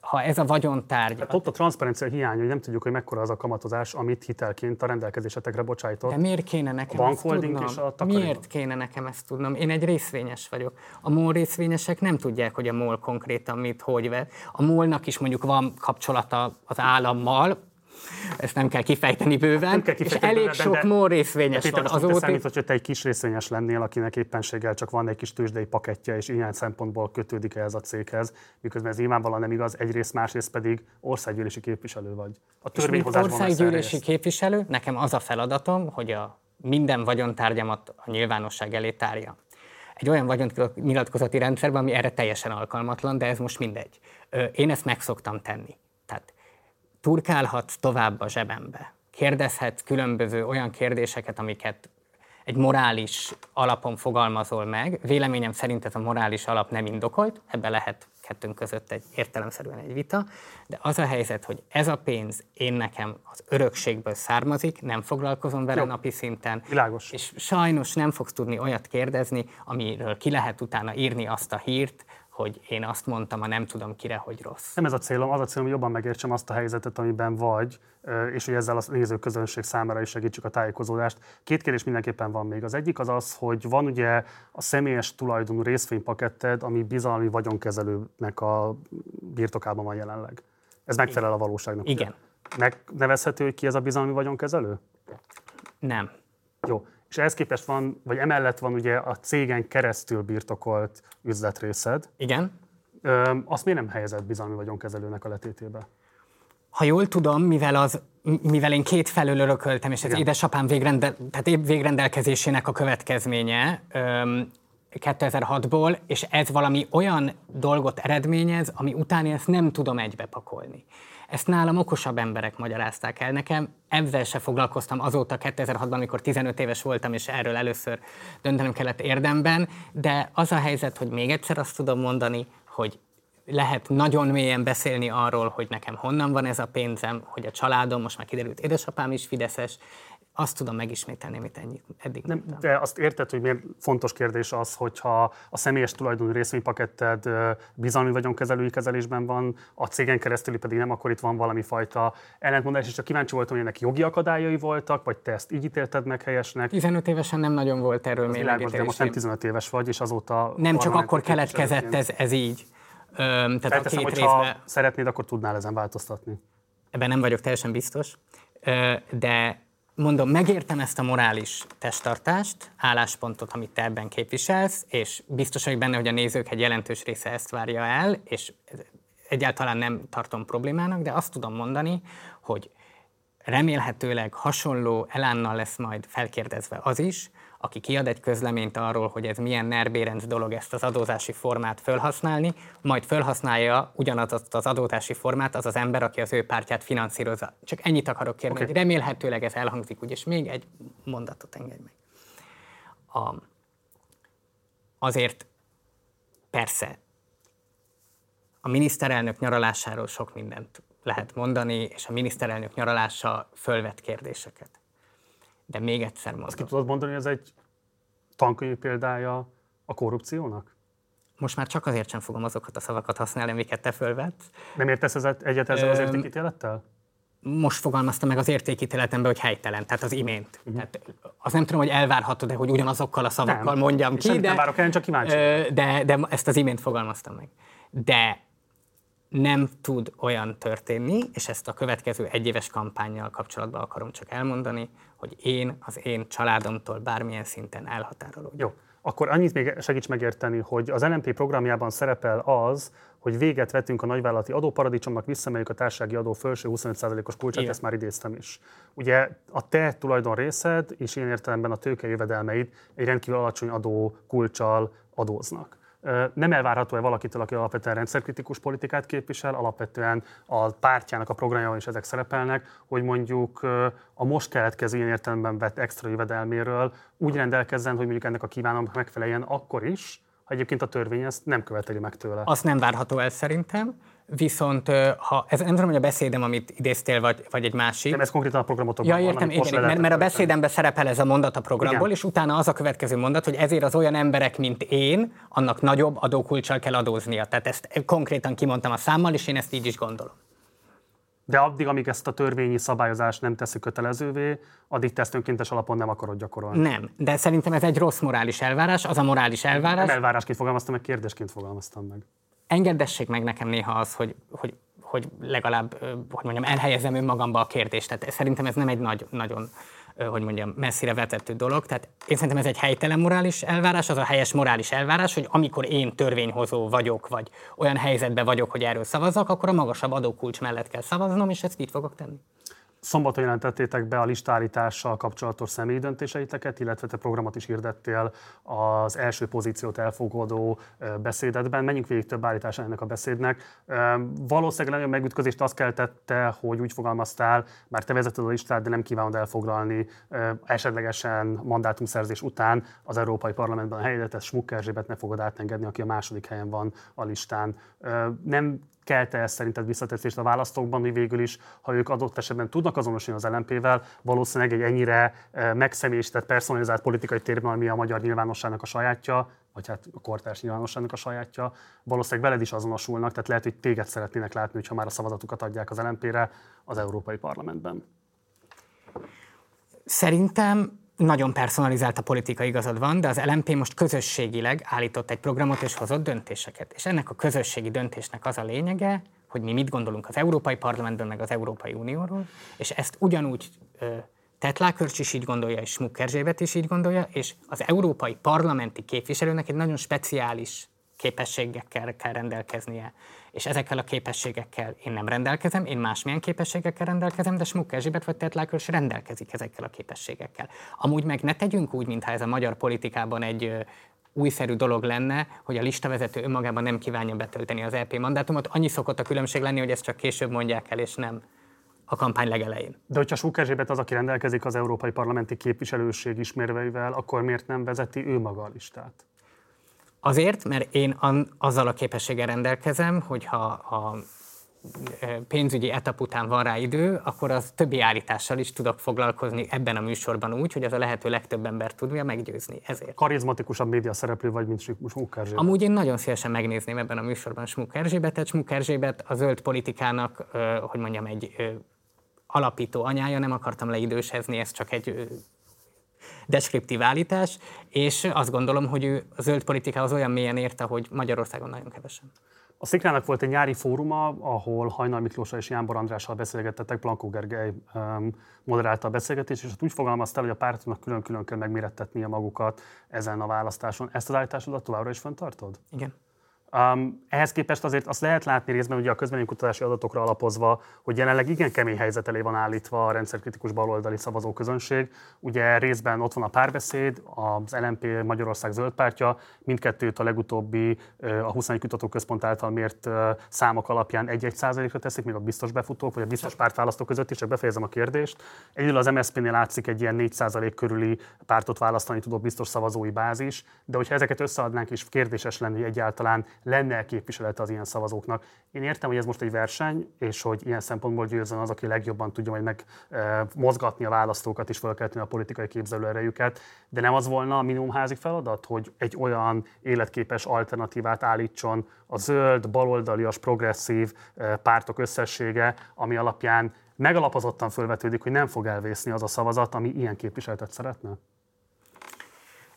Ha ez a vagyontárgy... Hát ott a transzparencia hiány, hogy nem tudjuk, hogy mekkora az a kamatozás, amit hitelként a rendelkezésetekre bocsájtott. De miért kéne nekem ezt tudnom? És a miért kéne nekem ezt tudnom? Én egy részvényes vagyok. A MOL részvényesek nem tudják, hogy a MOL konkrétan mit, hogy vet. A MOL-nak is mondjuk van kapcsolata az állammal, ezt nem kell kifejteni bőven, nem kell kifejteni, és elég sok MOL részvényes van. Azóta számít, hogy te egy kis részvényes lennél, akinek éppenséggel csak van egy kis tőzsdei pakettje, és ilyen szempontból kötődik ehhez a céghez, miközben ez nyilvánvalóan nem igaz, egyrészt, másrészt pedig országgyűlési képviselő vagy. A törvényhozásban veszel részt. Országgyűlési képviselő, nekem az a feladatom, hogy a minden vagyontárgyamat a nyilvánosság elé tárjam. Egy olyan vagyonnyilatkozati rendszerben, ami erre teljesen alkalmatlan, de ez most mindegy. Én ezt meg szoktam tenni. Tehát turkálhatsz tovább a zsebembe. Kérdezhetsz különböző olyan kérdéseket, amiket egy morális alapon fogalmazol meg. Véleményem szerint ez a morális alap nem indokolt, ebbe lehet kettőnk között egy értelemszerűen egy vita, de az a helyzet, hogy ez a pénz én nekem az örökségből származik, nem foglalkozom vele napi szinten. Világos. És sajnos nem fogsz tudni olyat kérdezni, amiről ki lehet utána írni azt a hírt, hogy én azt mondtam, a nem tudom kire, hogy rossz. Nem ez a célom, az a célom, hogy jobban megértsem azt a helyzetet, amiben vagy, és hogy ezzel a nézőközönség számára is segítsük a tájékozódást. Két kérdés mindenképpen van még. Az egyik az az, hogy van ugye a személyes tulajdonú részvénypaketted, ami bizalmi vagyonkezelőnek a birtokában van jelenleg. Ez megfelel a valóságnak. Igen. Megnevezhető, hogy ki ez a bizalmi vagyonkezelő? Nem. Jó. És ehhez képest van, vagy emellett van ugye a cégen keresztül birtokolt üzletrészed. Igen. Azt miért nem helyezett bizalmi vagyonkezelőnek a letétébe? Ha jól tudom, mivel én két felől örököltem, és ez édesapám végrendelkezésének a következménye 2006-ból, és ez valami olyan dolgot eredményez, ami után én ezt nem tudom egybepakolni. Ezt nálam okosabb emberek magyarázták el nekem, ezzel se foglalkoztam azóta 2006-ban, amikor 15 éves voltam, és erről először döntenem kellett érdemben, de az a helyzet, hogy még egyszer azt tudom mondani, hogy lehet nagyon mélyen beszélni arról, hogy nekem honnan van ez a pénzem, hogy a családom, most már kiderült, édesapám is fideszes, azt tudom megismételni, amit eddig nem tudtam. De azt érted, hogy miért fontos kérdés az, hogyha a személyes tulajdonú részvénypaketted bizalmi vagyonkezelői kezelésben van, a cégen keresztül pedig nem, akkor itt van valami fajta ellentmondás, és csak kíváncsi voltam, hogy ennek jogi akadályai voltak, vagy te ezt így ítélted meg helyesnek. 15 évesen nem nagyon volt erről még megítélés. De most nem 15 éves vagy, és azóta... Nem csak akkor keletkezett ez így. Tehát a két részben... Ha szeretnéd, akkor tudnál ezen változtatni. Ebben nem vagyok teljesen biztos, de... Mondom, megértem ezt a morális testtartást, álláspontot, amit te ebben képviselsz, és biztos vagyok benne, hogy a nézők egy jelentős része ezt várja el, és egyáltalán nem tartom problémának, de azt tudom mondani, hogy remélhetőleg hasonló elánnal lesz majd felkérdezve az is, aki kiad egy közleményt arról, hogy ez milyen nerbérenc dolog ezt az adózási formát felhasználni, majd felhasználja ugyanazt az adózási formát az az ember, aki az ő pártját finanszírozza. Csak ennyit akarok kérni, hogy remélhetőleg ez elhangzik, úgyis még egy mondatot engedj meg. Azért persze a miniszterelnök nyaralásáról sok mindent lehet mondani, és a miniszterelnök nyaralása fölvet kérdéseket. De még egyszer mondom. Azt ki tudod mondani, hogy ez egy tankönyv példája a korrupciónak? most már csak azért sem fogom azokat a szavakat használni, amiket te fölvetsz. Nem értesz egyet ezzel az értékítélettel? Most fogalmazta meg az értékítéletemben, hogy helytelen, tehát az imént. Tehát azt nem tudom, hogy elvárhatod-e, hogy ugyanazokkal a szavakkal nem mondjam ki, de, nem várok el, csak kíváncsi. De ezt az imént fogalmaztam meg. De nem tud olyan történni, és ezt a következő egyéves kampánnyal kapcsolatban akarom csak elmondani, hogy én az én családomtól bármilyen szinten elhatárolódom. Jó, akkor annyit még segíts megérteni, hogy az LMP programjában szerepel az, hogy véget vetünk a nagyvállalati adóparadicsomnak, visszamegyünk a társasági adó felső 25%-os kulcsát, ezt már idéztem is. Ugye a te tulajdon részed, és ilyen értelemben a tőke jövedelmeid egy rendkívül alacsony adó kulccsal adóznak. Nem elvárható-e valakitől, aki alapvetően rendszerkritikus politikát képvisel, alapvetően a pártjának a programjában is ezek szerepelnek, hogy mondjuk a most keletkező ilyen értelemben vett extra jövedelméről úgy rendelkezzen, hogy mondjuk ennek a kívánalmának megfeleljen akkor is, ha egyébként a törvény ezt nem követeli meg tőle. Azt nem várható el szerintem, viszont ha ez nem tudom, hogy a beszédem, amit idéztél, vagy egy másik. Nem, ez konkrétan a programotokban van. Ja, értem, mert a beszédemben szerepel ez a mondat a programból, igen, és utána az a következő mondat, hogy ezért az olyan emberek, mint én, annak nagyobb adókulccsal kell adóznia. Tehát ezt konkrétan kimondtam a számmal, és én ezt így is gondolom. De addig, amíg ezt a törvényi szabályozást nem teszi kötelezővé, addig te ezt önkéntes alapon nem akarod gyakorolni. Nem, de szerintem ez egy rossz morális elvárás, az a morális elvárás. Nem elvárásként fogalmaztam meg, kérdésként fogalmaztam meg. Engedessék meg nekem néha az, hogy legalább, hogy mondjam, elhelyezem önmagamba a kérdést. Tehát szerintem ez nem egy nagyon, hogy mondjam, messzire vetető dolog. Tehát én szerintem ez egy helytelen morális elvárás, az a helyes morális elvárás, hogy amikor én törvényhozó vagyok, vagy olyan helyzetben vagyok, hogy erről szavazzak, akkor a magasabb adókulcs mellett kell szavaznom, és ezt így fogok tenni. Szombaton jelentettétek be a listállítással kapcsolatos személyi döntéseiteket, illetve te programot is hirdettél az első pozíciót elfogadó beszédedben. Menjünk végig több állításán ennek a beszédnek. Valószínűleg nagyon megütközést azt keltette, hogy úgy fogalmaztál, már te vezeted a listát, de nem kívánod elfoglalni esetlegesen mandátumszerzés után az Európai Parlamentben a helyedet, ezt Schmuck Erzsébet ne fogod átengedni, aki a második helyen van a listán. Nem kelte ezt szerinted visszatetszést a választókban, hogy végül is, ha ők adott esetben tudnak azonosulni az LMP-vel, valószínűleg egy ennyire megszemélyesített, personalizált politikai térben, ami a magyar nyilvánosságnak a sajátja, vagy hát a kortárs nyilvánosságnak a sajátja, valószínűleg veled is azonosulnak, tehát lehet, hogy téged szeretnének látni, hogyha már a szavazatukat adják az LMP-re az Európai Parlamentben. Szerintem nagyon personalizált a politika, igazad van, de az LMP most közösségileg állított egy programot és hozott döntéseket. És ennek a közösségi döntésnek az a lényege, hogy mi mit gondolunk az Európai Parlamentben, meg az Európai Unióról, és ezt ugyanúgy Tetlák Körcs is így gondolja, és Schmuck Erzsébet is így gondolja, és az európai parlamenti képviselőnek egy nagyon speciális képességekkel kell rendelkeznie, és ezekkel a képességekkel én nem rendelkezem, én másmilyen képességekkel rendelkezem, de Schmuck Erzsébet vagy Tetlák Körcs rendelkezik ezekkel a képességekkel. Amúgy meg ne tegyünk úgy, mintha ez a magyar politikában egy újszerű dolog lenne, hogy a listavezető önmagában nem kívánja betölteni az EP mandátumot. Annyi szokott a különbség lenni, hogy ezt csak később mondják el, és nem a kampány legelején. De hogyha Schmuck Erzsébet az, aki rendelkezik az európai parlamenti képviselőség ismérveivel, akkor miért nem vezeti ő maga a listát? Azért, mert én azzal a képességgel rendelkezem, hogyha a pénzügyi etap után van rá idő, akkor az többi állítással is tudok foglalkozni ebben a műsorban úgy, hogy az a lehető legtöbb embert tudja meggyőzni. Ezért. Karizmatikusabb média szereplő vagy, mint Schmuck Erzsébet. Amúgy én nagyon szívesen megnézném ebben a műsorban Schmuck Erzsébetet. Schmuck Erzsébet a zöld politikának, hogy mondjam, egy alapító anyája, nem akartam leidősezni, ez csak egy deskriptív állítás, és azt gondolom, hogy ő a zöld politikához olyan mélyen érte, hogy Magyarországon nagyon kevesen. A Szikrának volt egy nyári fóruma, ahol Hajnal Miklóssal és Jánbor Andrással beszélgettetek, Plankó Gergely moderálta a beszélgetést, és ott úgy fogalmaztál, hogy a pártnak külön-külön kell megmérettetnie magukat ezen a választáson. Ezt az állításodat továbbra is fenntartod? Igen. Ehhez képest azért azt lehet látni részben, ugye a közvéleménykutatási adatokra alapozva, hogy jelenleg igen kemény helyzet elé van állítva a rendszerkritikus baloldali szavazóközönség. Ugye részben ott van a Párbeszéd, az LMP Magyarország zöld pártja, mindkettőt a legutóbbi a 21 kutatóközpont által mért számok alapján 1-1%-ra teszik, még a biztos befutók vagy a biztos pártválasztók között is, csak befejezem a kérdést. Egyedül az MSZP-nél látszik egy ilyen 4% körüli pártot választani tudó biztos szavazói bázis, de hogyha ezeket összeadnánk, is kérdéses lenni egyáltalán lenne képviselete az ilyen szavazóknak. Én értem, hogy ez most egy verseny, és hogy ilyen szempontból győzzen az, aki legjobban tudja majd megmozgatni a választókat és felkelteni a politikai képzelőerejüket, de nem az volna a minimumházi feladat, hogy egy olyan életképes alternatívát állítson a zöld, baloldalias, progresszív pártok összessége, ami alapján megalapozottan fölvetődik, hogy nem fog elvészni az a szavazat, ami ilyen képviseletet szeretne?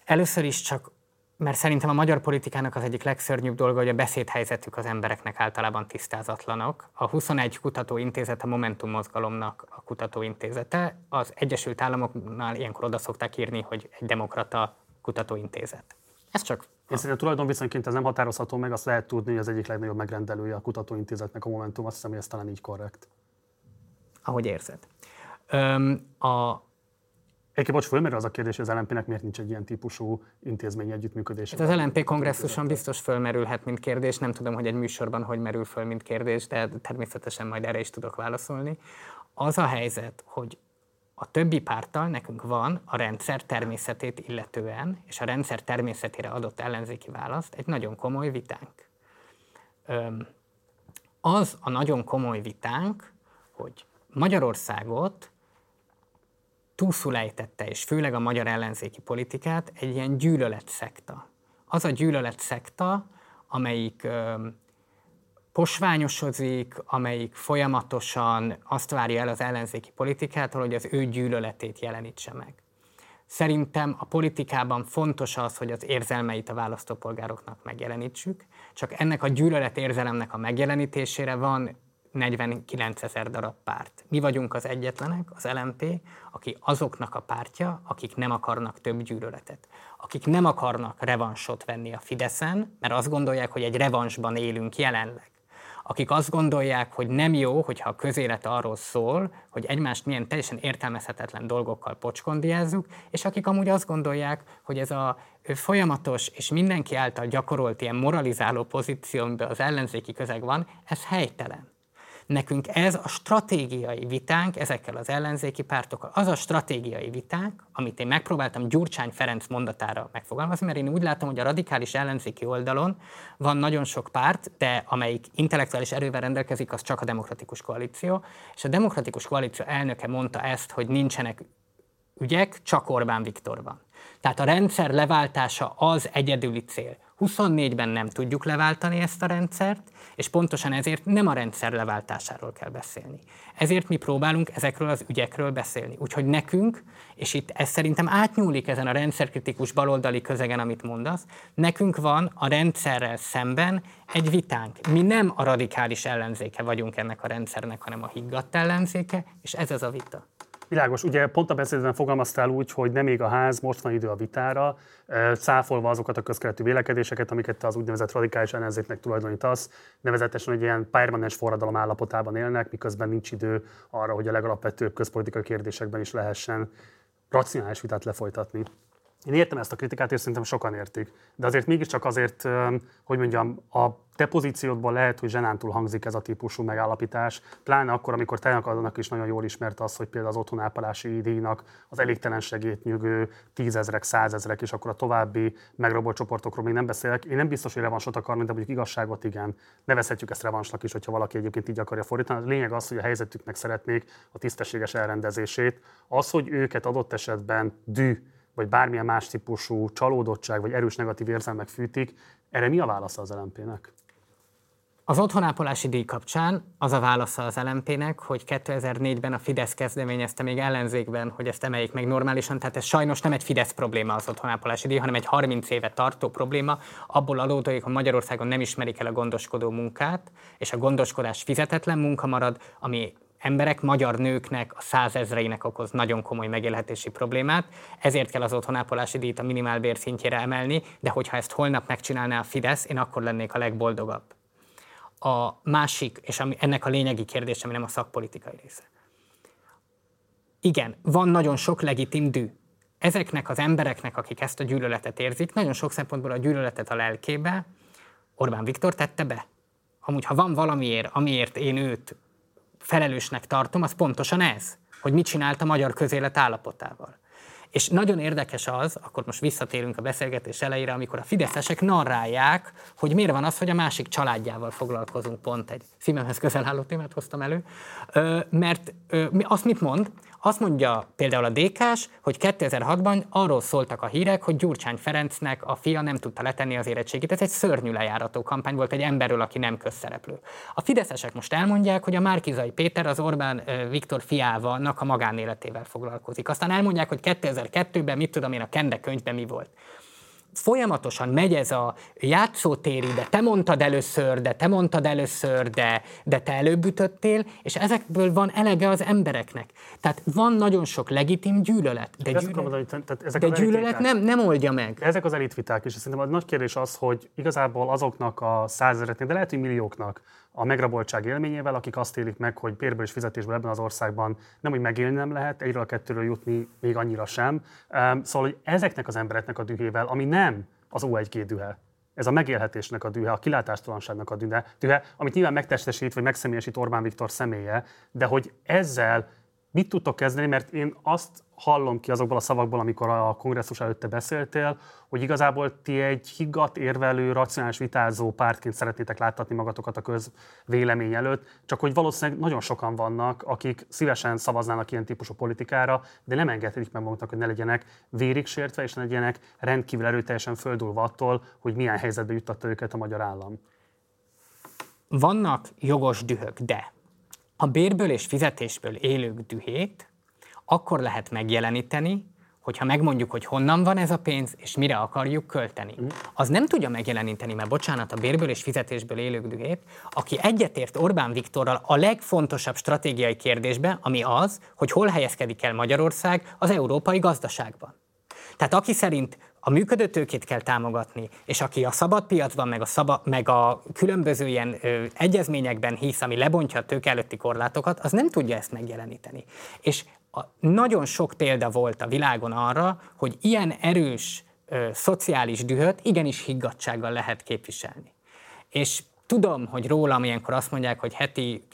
Először is csak, mert szerintem a magyar politikának az egyik legszörnyűbb dolga, hogy a beszédhelyzetük az embereknek általában tisztázatlanok. A 21 kutatóintézet a Momentum mozgalomnak a kutatóintézete. Az Egyesült Államoknál ilyenkor oda szokták írni, hogy egy demokrata kutatóintézet. Ez csak... Én szerintem tulajdonviszonyként ez nem határozható meg, azt lehet tudni, hogy az egyik legnagyobb megrendelője a kutatóintézetnek a Momentum, azt hiszem, hogy ez talán így korrekt. Ahogy érzed. Egyébként most fölmerül az a kérdés, hogy az LMP-nek miért nincs egy ilyen típusú intézményi együttműködés? Az LMP kongresszuson biztos fölmerülhet, mint kérdés. Nem tudom, hogy egy műsorban hogy merül föl, mint kérdés, de természetesen majd erre is tudok válaszolni. Az a helyzet, hogy a többi párttal nekünk van a rendszer természetét illetően, és a rendszer természetére adott ellenzéki választ egy nagyon komoly vitánk. Az a nagyon komoly vitánk, hogy Magyarországot túlszulejtette, és főleg a magyar ellenzéki politikát egy ilyen gyűlöletszelekta. Az a gyűlöletszelekta, amelyik posványosodik, amelyik folyamatosan azt várja el az ellenzéki politikától, hogy az ő gyűlöletét jelenítse meg. Szerintem a politikában fontos az, hogy az érzelmeit a választópolgároknak megjelenítsük, csak ennek a gyűlöletérzelemnek a megjelenítésére van 49 000 darab párt. Mi vagyunk az egyetlenek, az LMP, aki azoknak a pártja, akik nem akarnak több gyűlöletet. Akik nem akarnak revansot venni a Fideszen, mert azt gondolják, hogy egy revansban élünk jelenleg. Akik azt gondolják, hogy nem jó, hogyha a közélet arról szól, hogy egymást milyen teljesen értelmezhetetlen dolgokkal pocskondiázzuk, és akik amúgy azt gondolják, hogy ez a folyamatos és mindenki által gyakorolt ilyen moralizáló pozíció, amiben az ellenzéki közeg van, ez helytelen. Nekünk ez a stratégiai vitánk ezekkel az ellenzéki pártokkal. Az a stratégiai vitánk, amit én megpróbáltam Gyurcsány Ferenc mondatára megfogalmazni, mert én úgy látom, hogy a radikális ellenzéki oldalon van nagyon sok párt, de amelyik intellektuális erővel rendelkezik, az csak a Demokratikus Koalíció. És a Demokratikus Koalíció elnöke mondta ezt, hogy nincsenek ügyek, csak Orbán Viktor van. Tehát a rendszer leváltása az egyedüli cél. 24-ben nem tudjuk leváltani ezt a rendszert, és pontosan ezért nem a rendszer leváltásáról kell beszélni. Ezért mi próbálunk ezekről az ügyekről beszélni. Úgyhogy nekünk, és itt ez szerintem átnyúlik ezen a rendszerkritikus baloldali közegen, amit mondasz, nekünk van a rendszerrel szemben egy vitánk. Mi nem a radikális ellenzéke vagyunk ennek a rendszernek, hanem a higgadt ellenzéke, és ez az a vita. Világos, ugye pont a beszédben fogalmaztál úgy, hogy nem ég a ház, most van idő a vitára, cáfolva azokat a közkeletű vélekedéseket, amiket te az úgynevezett radikális ellenzéknek tulajdonítasz, nevezetesen, hogy ilyen permanens forradalom állapotában élnek, miközben nincs idő arra, hogy a legalapvetőbb közpolitikai kérdésekben is lehessen racionális vitát lefolytatni. Én értem ezt a kritikát, és szerintem sokan értik. De azért mégiscsak azért, hogy mondjam, a te pozíciódban lehet, hogy zsenántul hangzik ez a típusú megállapítás, pláne akkor, amikor Telnak Adónak is nagyon jól ismert az, hogy például az otthonápolási díjnak az elégtelen segélyt nyugő 10 000-ek, 100 000-ek, és akkor a további megrabolt csoportokról még nem beszélek. Én nem biztos, hogy revansot akarnak, de mondjuk igazságot igen. Nevezhetjük ezt revansnak is, hogyha valaki egyébként így akarja fordítani. A lényeg az, hogy a helyzetüknek szeretnék a tisztességes elrendezését. Az, hogy őket adott esetben dű, vagy bármilyen más típusú csalódottság, vagy erős negatív érzelmek fűtik, erre mi a válasza az LMP-nek? Az otthonápolási díj kapcsán az a válasza az LMP-nek, hogy 2004-ben a Fidesz kezdeményezte még ellenzékben, hogy ezt emeljék meg normálisan, tehát ez sajnos nem egy Fidesz probléma az otthonápolási díj, hanem egy 30 éve tartó probléma, abból adódik, hogy Magyarországon nem ismerik el a gondoskodó munkát, és a gondoskodás fizetetlen munka marad, ami emberek, magyar nőknek, a 100 000-einek okoz nagyon komoly megélhetési problémát, ezért kell az otthonápolási díjat a minimálbér szintjére emelni, de hogyha ezt holnap megcsinálná a Fidesz, én akkor lennék a legboldogabb. A másik, és ennek a lényegi kérdése, ami nem a szakpolitikai része. Igen, van nagyon sok legitim dű. Ezeknek az embereknek, akik ezt a gyűlöletet érzik, nagyon sok szempontból a gyűlöletet a lelkébe Orbán Viktor tette be. Amúgy, ha van valamiért, amiért én őt felelősnek tartom, az pontosan ez, hogy mit csinált a magyar közélet állapotával. És nagyon érdekes az, akkor most visszatérünk a beszélgetés elejére, amikor a fideszesek narrálják, hogy miért van az, hogy a másik családjával foglalkozunk, pont egy szívemhez közel álló témát hoztam elő, mert azt mit mond? Azt mondja például a DK-s, hogy 2006-ban arról szóltak a hírek, hogy Gyurcsány Ferencnek a fia nem tudta letenni az érettségit. Ez egy szörnyű lejárató kampány volt egy emberről, aki nem közszereplő. A fideszesek most elmondják, hogy a Márki-Zay Péter az Orbán Viktor fiának a magánéletével foglalkozik. Aztán elmondják, hogy 2002-ben, mit tudom én, a Kende könyvben mi volt. Folyamatosan megy ez a játszótéri, de te mondtad először, de te előbb ütöttél, és ezekből van elege az embereknek. Tehát van nagyon sok legitim gyűlölet, de gyűlölet nem oldja meg. Ezek az elitviták, és szerintem a nagy kérdés az, hogy igazából azoknak a százezereknek, de lehet, hogy millióknak a megraboltság élményével, akik azt élik meg, hogy bérből és fizetésből ebben az országban nem úgy megélni nem lehet, egyről a kettőről jutni még annyira sem. Szóval, hogy ezeknek az embereknek a dühével, ami nem az O1G dühe, ez a megélhetésnek a dühe, a kilátástalanságnak a dühe, amit nyilván megtestesít vagy megszemélyesít Orbán Viktor személye, de hogy ezzel mit tudtok kezdeni, mert én azt hallom ki azokból a szavakból, amikor a kongresszus előtte beszéltél, hogy igazából ti egy higgadt, érvelő, racionális vitázó pártként szeretnétek láttatni magatokat a közvélemény előtt, csak hogy valószínűleg nagyon sokan vannak, akik szívesen szavaznának ilyen típusú politikára, de nem engedhetik meg maguknak, hogy ne legyenek vérig sértve, és ne legyenek rendkívül erőteljesen földulva attól, hogy milyen helyzetbe juttatta őket a magyar állam. Vannak jogos dühök, de a bérből és fizetésből élők dühét akkor lehet megjeleníteni, hogyha megmondjuk, hogy honnan van ez a pénz, és mire akarjuk költeni. Az nem tudja megjeleníteni, mert bocsánat, a bérből és fizetésből élők dühét, aki egyetért Orbán Viktorral a legfontosabb stratégiai kérdésben, ami az, hogy hol helyezkedik el Magyarország az európai gazdaságban. Tehát aki szerint a működő tőkét kell támogatni, és aki a szabad piacban, meg a különböző ilyen egyezményekben hisz, ami lebontja a tőke előtti korlátokat, az nem tudja ezt megjeleníteni. És nagyon sok példa volt a világon arra, hogy ilyen erős szociális dühöt igenis higgadtsággal lehet képviselni. És tudom, hogy rólam ilyenkor azt mondják, hogy heti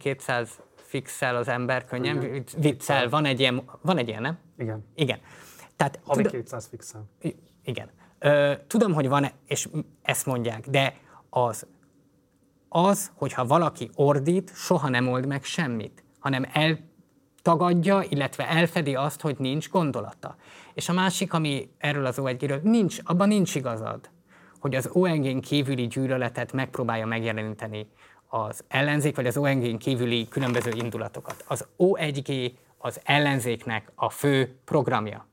200 fixel az ember, könnyen viccel, van egy ilyen, nem? Igen. Tehát, havi 200 fixen. Igen. Tudom, hogy van, és ezt mondják, de az, hogyha valaki ordít, soha nem old meg semmit, hanem eltagadja, illetve elfedi azt, hogy nincs gondolata. És a másik, ami erről az O1G-ről, abban nincs igazad, hogy az ONG-n kívüli gyűlöletet megpróbálja megjeleníteni az ellenzék, vagy az ONG-n kívüli különböző indulatokat. Az O1G az ellenzéknek a fő programja.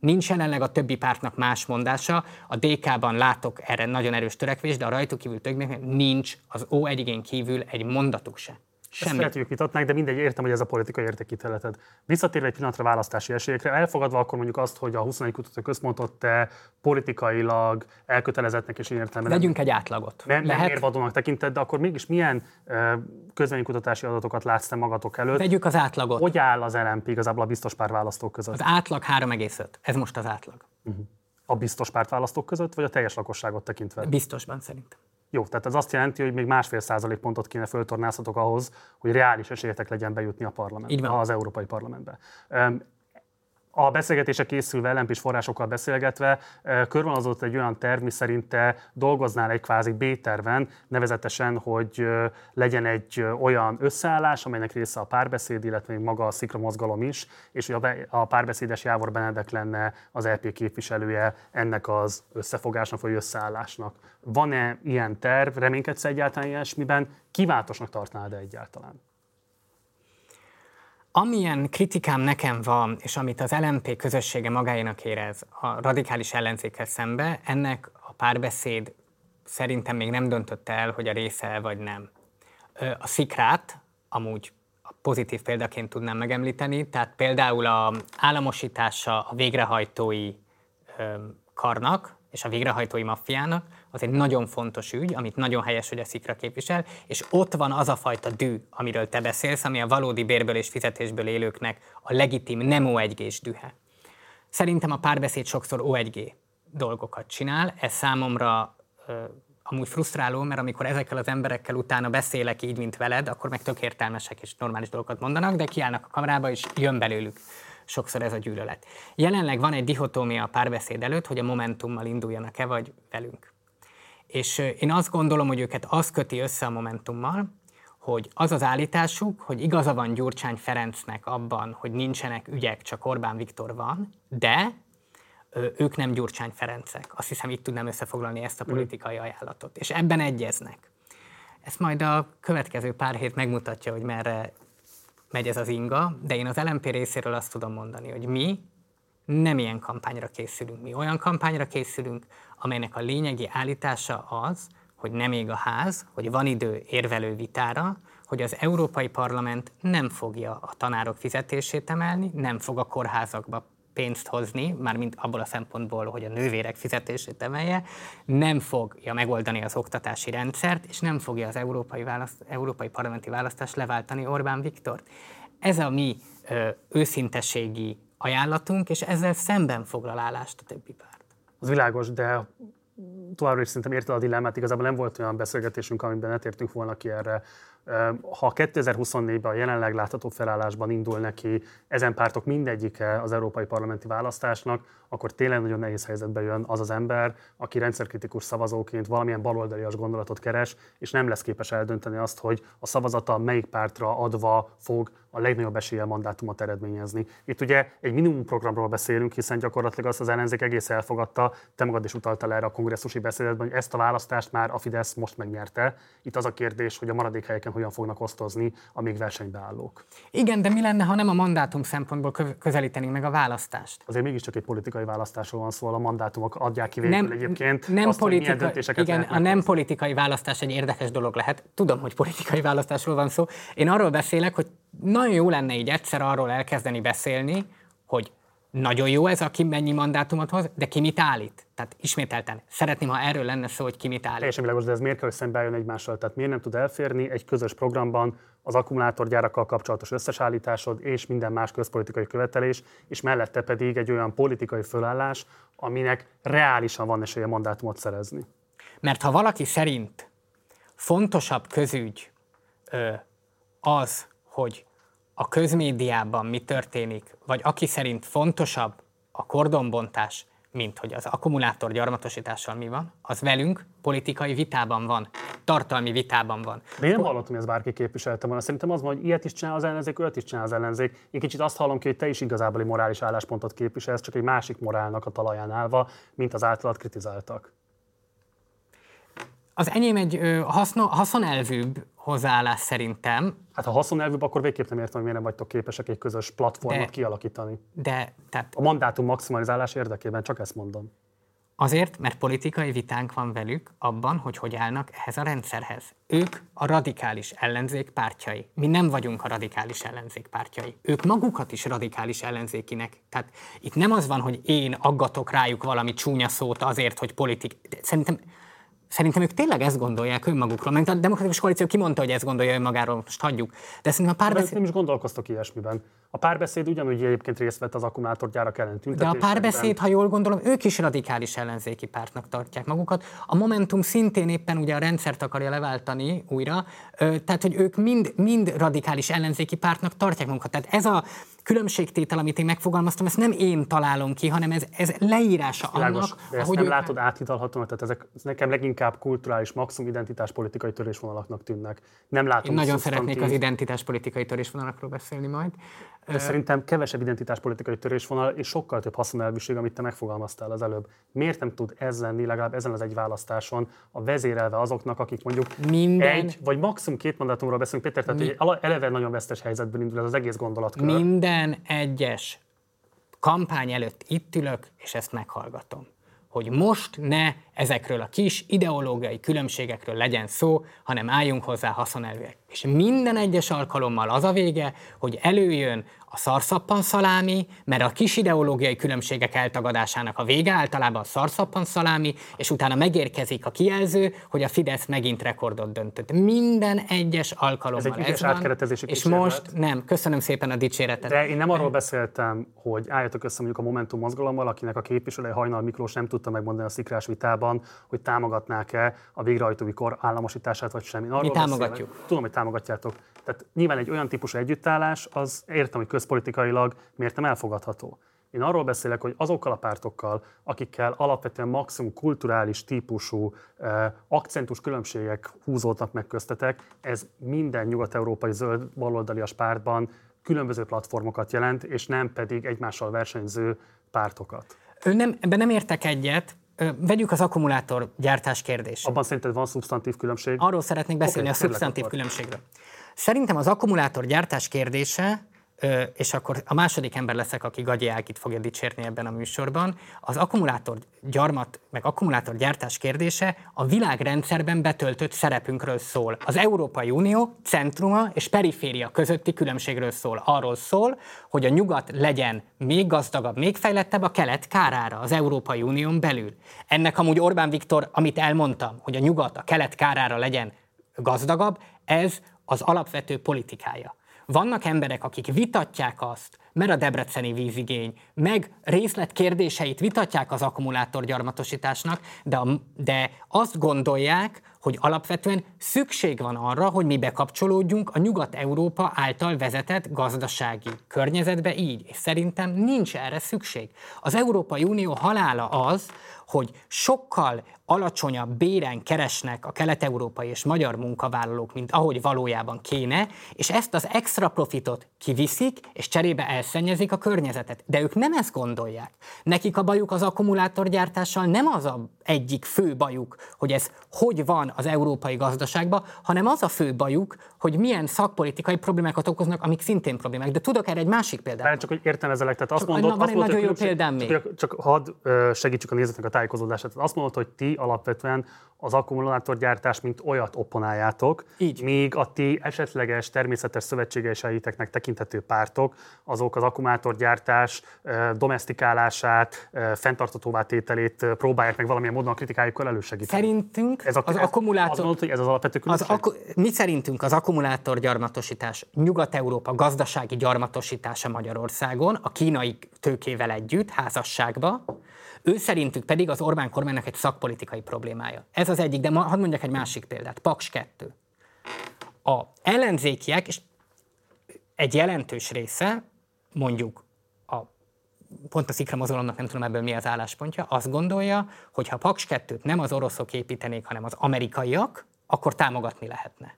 Nincs jelenleg a többi pártnak más mondása, a DK-ban látok erre nagyon erős törekvést, de a rajtuk kívül nincs az O1G-n kívül egy mondatuk se. Ezt fel tudjuk vitatnánk, de mindegy, értem, hogy ez a politikai értékítéleted. Visszatérve egy pillanatra választási esélyekre, elfogadva akkor mondjuk azt, hogy a 21 kutatóközpontot te politikailag elkötelezettnek és értelme. Legyünk egy átlagot. Nem érvadónak tekinted, de akkor mégis milyen közvéleménykutatási adatokat látsz te magatok előtt? Vegyük az átlagot. Hogy áll az LMP igazából a biztos pártválasztók között? Az átlag 3,5. Ez most az átlag. A biztos pártválasztók között, vagy a teljes lakosságot tekintve? Biztosban szerintem. Jó, tehát ez azt jelenti, hogy még 1,5% pontot kéne föltornázhatok ahhoz, hogy reális esélyetek legyen bejutni a parlamentbe, az Európai Parlamentbe. A beszélgetések készülve, LMP-s forrásokkal beszélgetve, körvonalazott egy olyan terv, miszerint te dolgoznál egy kvázi B-terven, nevezetesen, hogy legyen egy olyan összeállás, amelynek része a párbeszéd, illetve maga a Szikra mozgalom is, és hogy a párbeszédes Jávor Benedek lenne az LP képviselője ennek az összefogásnak vagy összeállásnak. Van-e ilyen terv, reménykedsz egyáltalán ilyesmiben? Kívánatosnak tartnád-e egyáltalán? Amilyen kritikám nekem van, és amit az LMP közössége magáénak érez a radikális ellenzékkel szembe, ennek a párbeszéd szerintem még nem döntötte el, hogy a része vagy nem. A Szikrát amúgy pozitív példaként tudnám megemlíteni, tehát például az államosítása a végrehajtói karnak és a végrehajtói maffiának, az egy nagyon fontos ügy, amit nagyon helyes, hogy a Szikra képvisel, és ott van az a fajta düh, amiről te beszélsz, ami a valódi bérből és fizetésből élőknek a legitim, nem O1G-s dühe. Szerintem a párbeszéd sokszor O1G dolgokat csinál, ez számomra amúgy frusztráló, mert amikor ezekkel az emberekkel utána beszélek így, mint veled, akkor meg tök értelmesek és normális dolgokat mondanak, de kiállnak a kamerába, és jön belőlük sokszor ez a gyűlölet. Jelenleg van egy dihotómia a Párbeszéd előtt, hogy a Momentummal induljanak-e, vagy velünk. És én azt gondolom, hogy őket az köti össze a Momentummal, hogy az az állításuk, hogy igaza van Gyurcsány Ferencnek abban, hogy nincsenek ügyek, csak Orbán Viktor van, de ők nem Gyurcsány Ferencek. Azt hiszem, itt tudnám összefoglalni ezt a politikai ajánlatot. És ebben egyeznek. Ezt majd a következő pár hét megmutatja, hogy merre megy ez az inga, de én az LMP részéről azt tudom mondani, hogy mi nem ilyen kampányra készülünk. Mi olyan kampányra készülünk, amelynek a lényegi állítása az, hogy nem ég a ház, hogy van idő érvelő vitára, hogy az Európai Parlament nem fogja a tanárok fizetését emelni, nem fog a kórházakba pénzt hozni, mármint abból a szempontból, hogy a nővérek fizetését emelje, nem fogja megoldani az oktatási rendszert, és nem fogja az európai parlamenti választást leváltani Orbán Viktort. Ez a mi őszinteségi ajánlatunk, és ezzel szemben foglal állást a többi párt. Az világos, de továbbra is szerintem érted a dilemmát, igazából nem volt olyan beszélgetésünk, amiben ne tértünk volna ki erre. Ha 2024-ben a jelenleg látható felállásban indul neki ezen pártok mindegyike az európai parlamenti választásnak, akkor tényleg nagyon nehéz helyzetbe jön az az ember, aki rendszerkritikus szavazóként valamilyen baloldalias gondolatot keres, és nem lesz képes eldönteni azt, hogy a szavazata melyik pártra adva fog a legnagyobb eséllyel mandátumot eredményezni. Itt ugye egy minimumprogramról beszélünk, hiszen gyakorlatilag azt az ellenzék egész elfogadta, te magad is utaltál erre a kongresszusi beszédetben, hogy ezt a választást már a Fidesz most megnyerte. Itt az a kérdés, hogy a maradék helyeken hogyan fognak osztozni a még versenybe állók. Igen, de mi lenne, ha nem a mandátum szempontból közelítenénk meg a választást? Azért mégiscsak egy politikai választásról van szó, a mandátumok adják ki végül egyébként. Nem azt, igen, a nem politikai választás egy érdekes dolog lehet. Tudom, hogy politikai választásról van szó. Én arról beszélek, hogy nagyon jó lenne így egyszer arról elkezdeni beszélni, hogy nagyon jó ez, aki mennyi mandátumot hoz, de ki mit állít? Tehát ismételten szeretném, ha erről lenne szó, hogy ki mit állít. Teljesen világos, de ez miért kell, hogy szembe álljon egymással? Tehát miért nem tud elférni egy közös programban az akkumulátorgyárakkal kapcsolatos összes állításod és minden más közpolitikai követelés, és mellette pedig egy olyan politikai fölállás, aminek reálisan van esélye mandátumot szerezni? Mert ha valaki szerint fontosabb közügy az, hogy a közmédiában mi történik, vagy aki szerint fontosabb a kordonbontás, mint hogy az akkumulátor gyarmatosítással mi van, az velünk politikai vitában van, tartalmi vitában van. De én nem hallottam, hogy ez bárki képviselte volna. Szerintem az van, hogy ilyet is csinál az ellenzék, olyat is csinál az ellenzék. Én kicsit azt hallom ki, hogy te is igazából egy morális álláspontot képviselsz, csak egy másik morálnak a talaján állva, mint az általad kritizáltak. Az enyém egy haszonelvűbb hozzáállás szerintem. Hát ha haszonelvűbb, akkor végképp nem értem, hogy miért nem vagytok képesek egy közös platformot kialakítani. Tehát a mandátum maximalizálás érdekében, csak ezt mondom. Azért, mert politikai vitánk van velük abban, hogy állnak ehhez a rendszerhez. Ők a radikális ellenzék pártjai. Mi nem vagyunk a radikális ellenzék pártjai. Ők magukat is radikális ellenzékinek. Tehát itt nem az van, hogy én aggatok rájuk valami csúnya szót azért, hogy Szerintem ők tényleg ezt gondolják önmagukról, mert a Demokratikus Koalíció kimondta, hogy ezt gondolja önmagáról, most hagyjuk. De szerintem a Párbeszéd... Nem is gondolkoztak ilyesmiben. A Párbeszéd ugyanúgy egyébként részt vett az akkumulátorgyárak ellen tüntetésben. De a Párbeszéd, ha jól gondolom, ők is radikális ellenzéki pártnak tartják magukat. A Momentum szintén éppen ugye a rendszert akarja leváltani újra, tehát hogy ők mind radikális ellenzéki pártnak tartják magukat. Tehát ez a különbségtétel, amit én megfogalmaztam, ezt nem én találom ki, hanem ez leírása annak, de ezt nem látod áthidalhatóan, tehát ezek nekem leginkább kulturális maximum identitáspolitikai törésvonalaknak tűnnek. Nem látom. Én nagyon szeretnék az identitáspolitikai törésvonalakról beszélni majd. Szerintem kevesebb identitáspolitikai törésvonal és sokkal több haszonelvűség, amit te megfogalmaztál az előbb. Miért nem tud ez lenni legalább ezen az egy választáson a vezérelve azoknak, akik mondjuk egy vagy maximum két mandátumról beszélünk, Péter, tehát egy eleve nagyon vesztes helyzetből indul ez az egész gondolatkör. Minden egyes kampány előtt itt ülök, és ezt meghallgatom. Hogy most ne ezekről a kis ideológiai különbségekről legyen szó, hanem álljunk hozzá haszonelvűek. És minden egyes alkalommal az a vége, hogy előjön a szarszappanszalámi, mert a kis ideológiai különbségek eltagadásának a vége általában a szarszappanszalámi, és utána megérkezik a kijelző, hogy a Fidesz megint rekordot döntött. Minden egyes alkalommal ez van, és most nem. Köszönöm szépen a dicséretet. De én nem arról beszéltem, hogy álljatok össze mondjuk a Momentum mozgalommal, akinek a képviselője Hajnal Miklós nem tudta megmondani a szikrás vitában, hogy támogatnák-e a végrehajtói kor államosítását vagy sem. Mi támogatjuk. Tudom, hogy támogatjátok. Tehát nyilván egy olyan típusú együttállás, az értem, hogy közpolitikailag miért nem elfogadható. Én arról beszélek, hogy azokkal a pártokkal, akikkel alapvetően maximum kulturális típusú akcentus különbségek húzódnak meg köztetek, ez minden nyugat-európai zöld baloldalias pártban különböző platformokat jelent, és nem pedig egymással versenyző pártokat. Ebben nem értek egyet. Vegyük az akkumulátorgyártás kérdését. Abban szerinted van szubstantív különbség? Arról szeretnék beszélni, a szubstantív különbségről. Szerintem az akkumulátorgyártás kérdése, és akkor a második ember leszek, aki Gagyi Ágit fogja dicsérni ebben a műsorban, az akkumulátorgyarmat, meg akkumulátorgyártás kérdése a világrendszerben betöltött szerepünkről szól. Az Európai Unió centruma és periféria közötti különbségről szól. Arról szól, hogy a nyugat legyen még gazdagabb, még fejlettebb a kelet kárára az Európai Unión belül. Ennek amúgy Orbán Viktor, amit elmondtam, hogy a nyugat a kelet kárára legyen gazdagabb, ez az alapvető politikája. Vannak emberek, akik vitatják azt, mert a debreceni vízigény, meg részletkérdéseit vitatják az akkumulátorgyarmatosításnak, de azt gondolják, hogy alapvetően szükség van arra, hogy mi bekapcsolódjunk a Nyugat-Európa által vezetett gazdasági környezetbe így, és szerintem nincs erre szükség. Az Európai Unió halála az, hogy sokkal alacsonyabb béren keresnek a kelet-európai és magyar munkavállalók, mint ahogy valójában kéne, és ezt az extra profitot kiviszik, és cserébe elszennyezik a környezetet. De ők nem ezt gondolják. Nekik a bajuk az akkumulátorgyártással nem az a egyik fő bajuk, hogy ez hogy van az európai gazdaságban, hanem az a fő bajuk, hogy milyen szakpolitikai problémákat okoznak, amik szintén problémák. De tudok erre egy másik példát. Csak hogy értelmezelek, tehát azt mondod, van egy nagyon jó példám még. Csak hadd segítsük a nézetnek a tájékozódását. Azt mondod, hogy ti alapvetően az akkumulátorgyártás mint olyat opponáljátok, így. Míg a ti esetleges természetes szövetségeseiteknek tekinthető pártok, azok az akkumulátorgyártás domestikálását, fenntarthatóvá tételét próbálják meg valamilyen módon a kritikájukkal elősegíteni. Szerintünk ez az akkumulátor... Mondod, hogy ez az alapvető különbség? Mi szerintünk az akkumulátorgyarmatosítás Nyugat-Európa gazdasági gyarmatosítása Magyarországon, a kínai tőkével együtt, házasságba, ő szerintük pedig az Orbán kormánynak egy szakpolitikai problémája. Ez az egyik, de hadd mondjak egy másik példát. Paks 2. A ellenzékiek, és egy jelentős része, mondjuk pont a Szikra mozgalomnak nem tudom ebből mi az álláspontja, azt gondolja, hogy ha Paks 2-t nem az oroszok építenék, hanem az amerikaiak, akkor támogatni lehetne.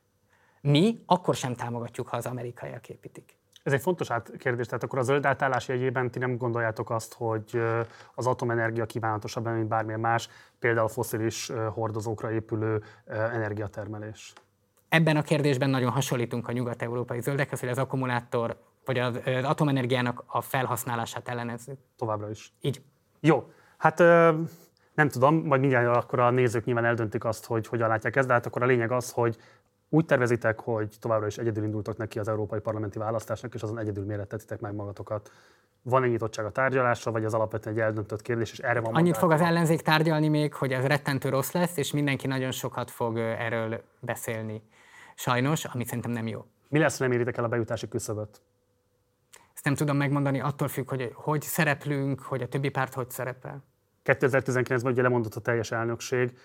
Mi akkor sem támogatjuk, ha az amerikaiak építik. Ez egy fontos kérdés, tehát akkor a zöld átállás jegyében ti nem gondoljátok azt, hogy az atomenergia kívánatosabb, mint bármilyen más, például fosszilis hordozókra épülő energiatermelés? Ebben a kérdésben nagyon hasonlítunk a nyugat-európai zöldekhez, hogy az akkumulátor vagy az atomenergiának a felhasználását ellenezzük. Továbbra is. Így. Jó, hát nem tudom, majd mindjárt akkor a nézők nyilván eldöntik azt, hogy hogyan látják ezt, de hát akkor a lényeg az, hogy úgy tervezitek, hogy továbbra is egyedül indultok neki az európai parlamenti választásnak, és azon egyedül méretetitek meg magatokat. Van-e nyitottság a tárgyalásra, vagy az alapvetően egy eldöntött kérdés, és erre van annyit magát? Fog az ellenzék tárgyalni még, hogy ez rettentő rossz lesz, és mindenki nagyon sokat fog erről beszélni. Sajnos, ami szerintem nem jó. Mi lesz, nem éritek el a bejutási küszöböt? Ezt nem tudom megmondani, attól függ, hogy szereplünk, hogy a többi párt hogy szerepel. 2019-ben ugye lemondott a teljes elnökség,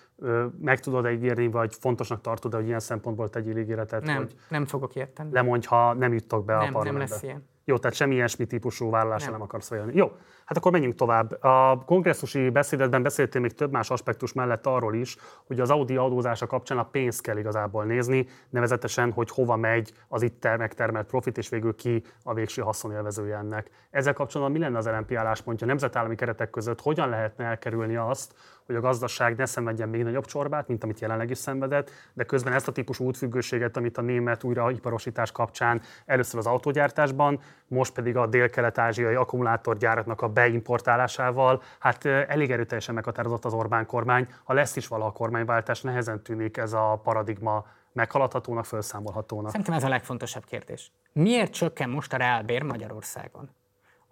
meg tudod ígérni, vagy fontosnak tartod, hogy ilyen szempontból tegyél ígéretet? Nem, hogy nem fogok ilyet tenni. Lemondj, ha nem juttok be a parlamentbe. Nem lesz ilyen. Jó, tehát semmi ilyesmi típusú vállalásra nem akarsz vállalni. Jó, hát akkor menjünk tovább. A kongresszusi beszédedben beszéltél még több más aspektus mellett arról is, hogy az Audi adózása kapcsán a pénzt kell igazából nézni, nevezetesen, hogy hova megy az itt megtermelt profit, és végül ki a végső haszonélvezője ennek. Ezzel kapcsolatban mi lenne az LMP álláspontja nemzetállami keretek között? Hogyan lehetne elkerülni azt, hogy a gazdaság ne szenvedjen még nagyobb csorbát, mint amit jelenleg is szenvedett, de közben ezt a típusú útfüggőséget, amit a német újraiparosítás kapcsán először az autógyártásban, most pedig a dél-kelet-ázsiai akkumulátorgyáraknak a beimportálásával, hát elég erőteljesen meghatározott az Orbán kormány. Ha lesz is vala a kormányváltás, nehezen tűnik ez a paradigma meghaladhatónak, felszámolhatónak. Szerintem ez a legfontosabb kérdés. Miért csökken most a reálbér Magyarországon?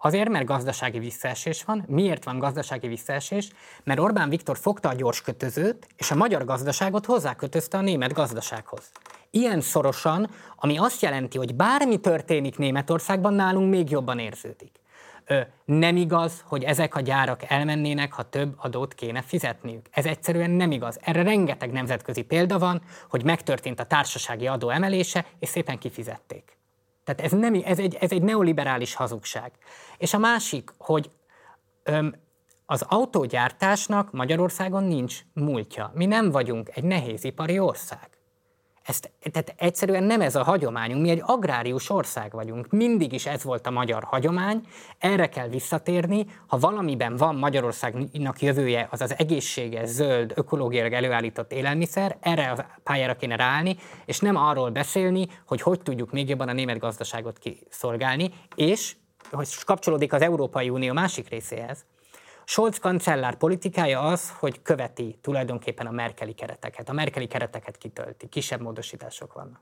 Azért, mert gazdasági visszaesés van. Miért van gazdasági visszaesés? Mert Orbán Viktor fogta a gyorskötözőt, és a magyar gazdaságot hozzákötözte a német gazdasághoz. Ilyen szorosan, ami azt jelenti, hogy bármi történik Németországban, nálunk még jobban érződik. nem igaz, hogy ezek a gyárak elmennének, ha több adót kéne fizetniük. Ez egyszerűen nem igaz. Erre rengeteg nemzetközi példa van, hogy megtörtént a társasági adó emelése, és szépen kifizették. Tehát ez egy neoliberális hazugság. És a másik, hogy az autógyártásnak Magyarországon nincs múltja. Mi nem vagyunk egy nehézipari ország. Tehát egyszerűen nem ez a hagyományunk, mi egy agrárius ország vagyunk. Mindig is ez volt a magyar hagyomány, erre kell visszatérni. Ha valamiben van Magyarországnak jövője, az az egészséges, zöld, ökológiailag előállított élelmiszer, erre a pályára kéne ráállni, és nem arról beszélni, hogy hogy tudjuk még jobban a német gazdaságot kiszolgálni, és hogy kapcsolódik az Európai Unió másik részéhez. Scholz kancellár politikája az, hogy követi tulajdonképpen a merkeli kereteket. A merkeli kereteket kitölti, kisebb módosítások vannak.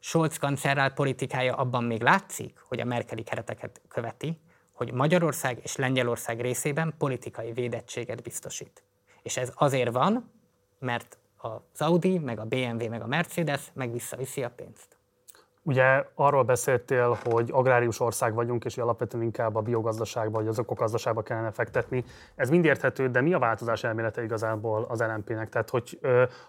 Scholz kancellár politikája abban még látszik, hogy a merkeli kereteket követi, hogy Magyarország és Lengyelország részében politikai védettséget biztosít. És ez azért van, mert az Audi, meg a BMW, meg a Mercedes meg visszaviszi a pénzt. Ugye arról beszéltél, hogy agrárius ország vagyunk, és alapvetően inkább a biogazdaságba, vagy az ökogazdaságba kellene fektetni. Ez mind érthető, de mi a változás elmélete igazából az LMP-nek? Tehát, hogy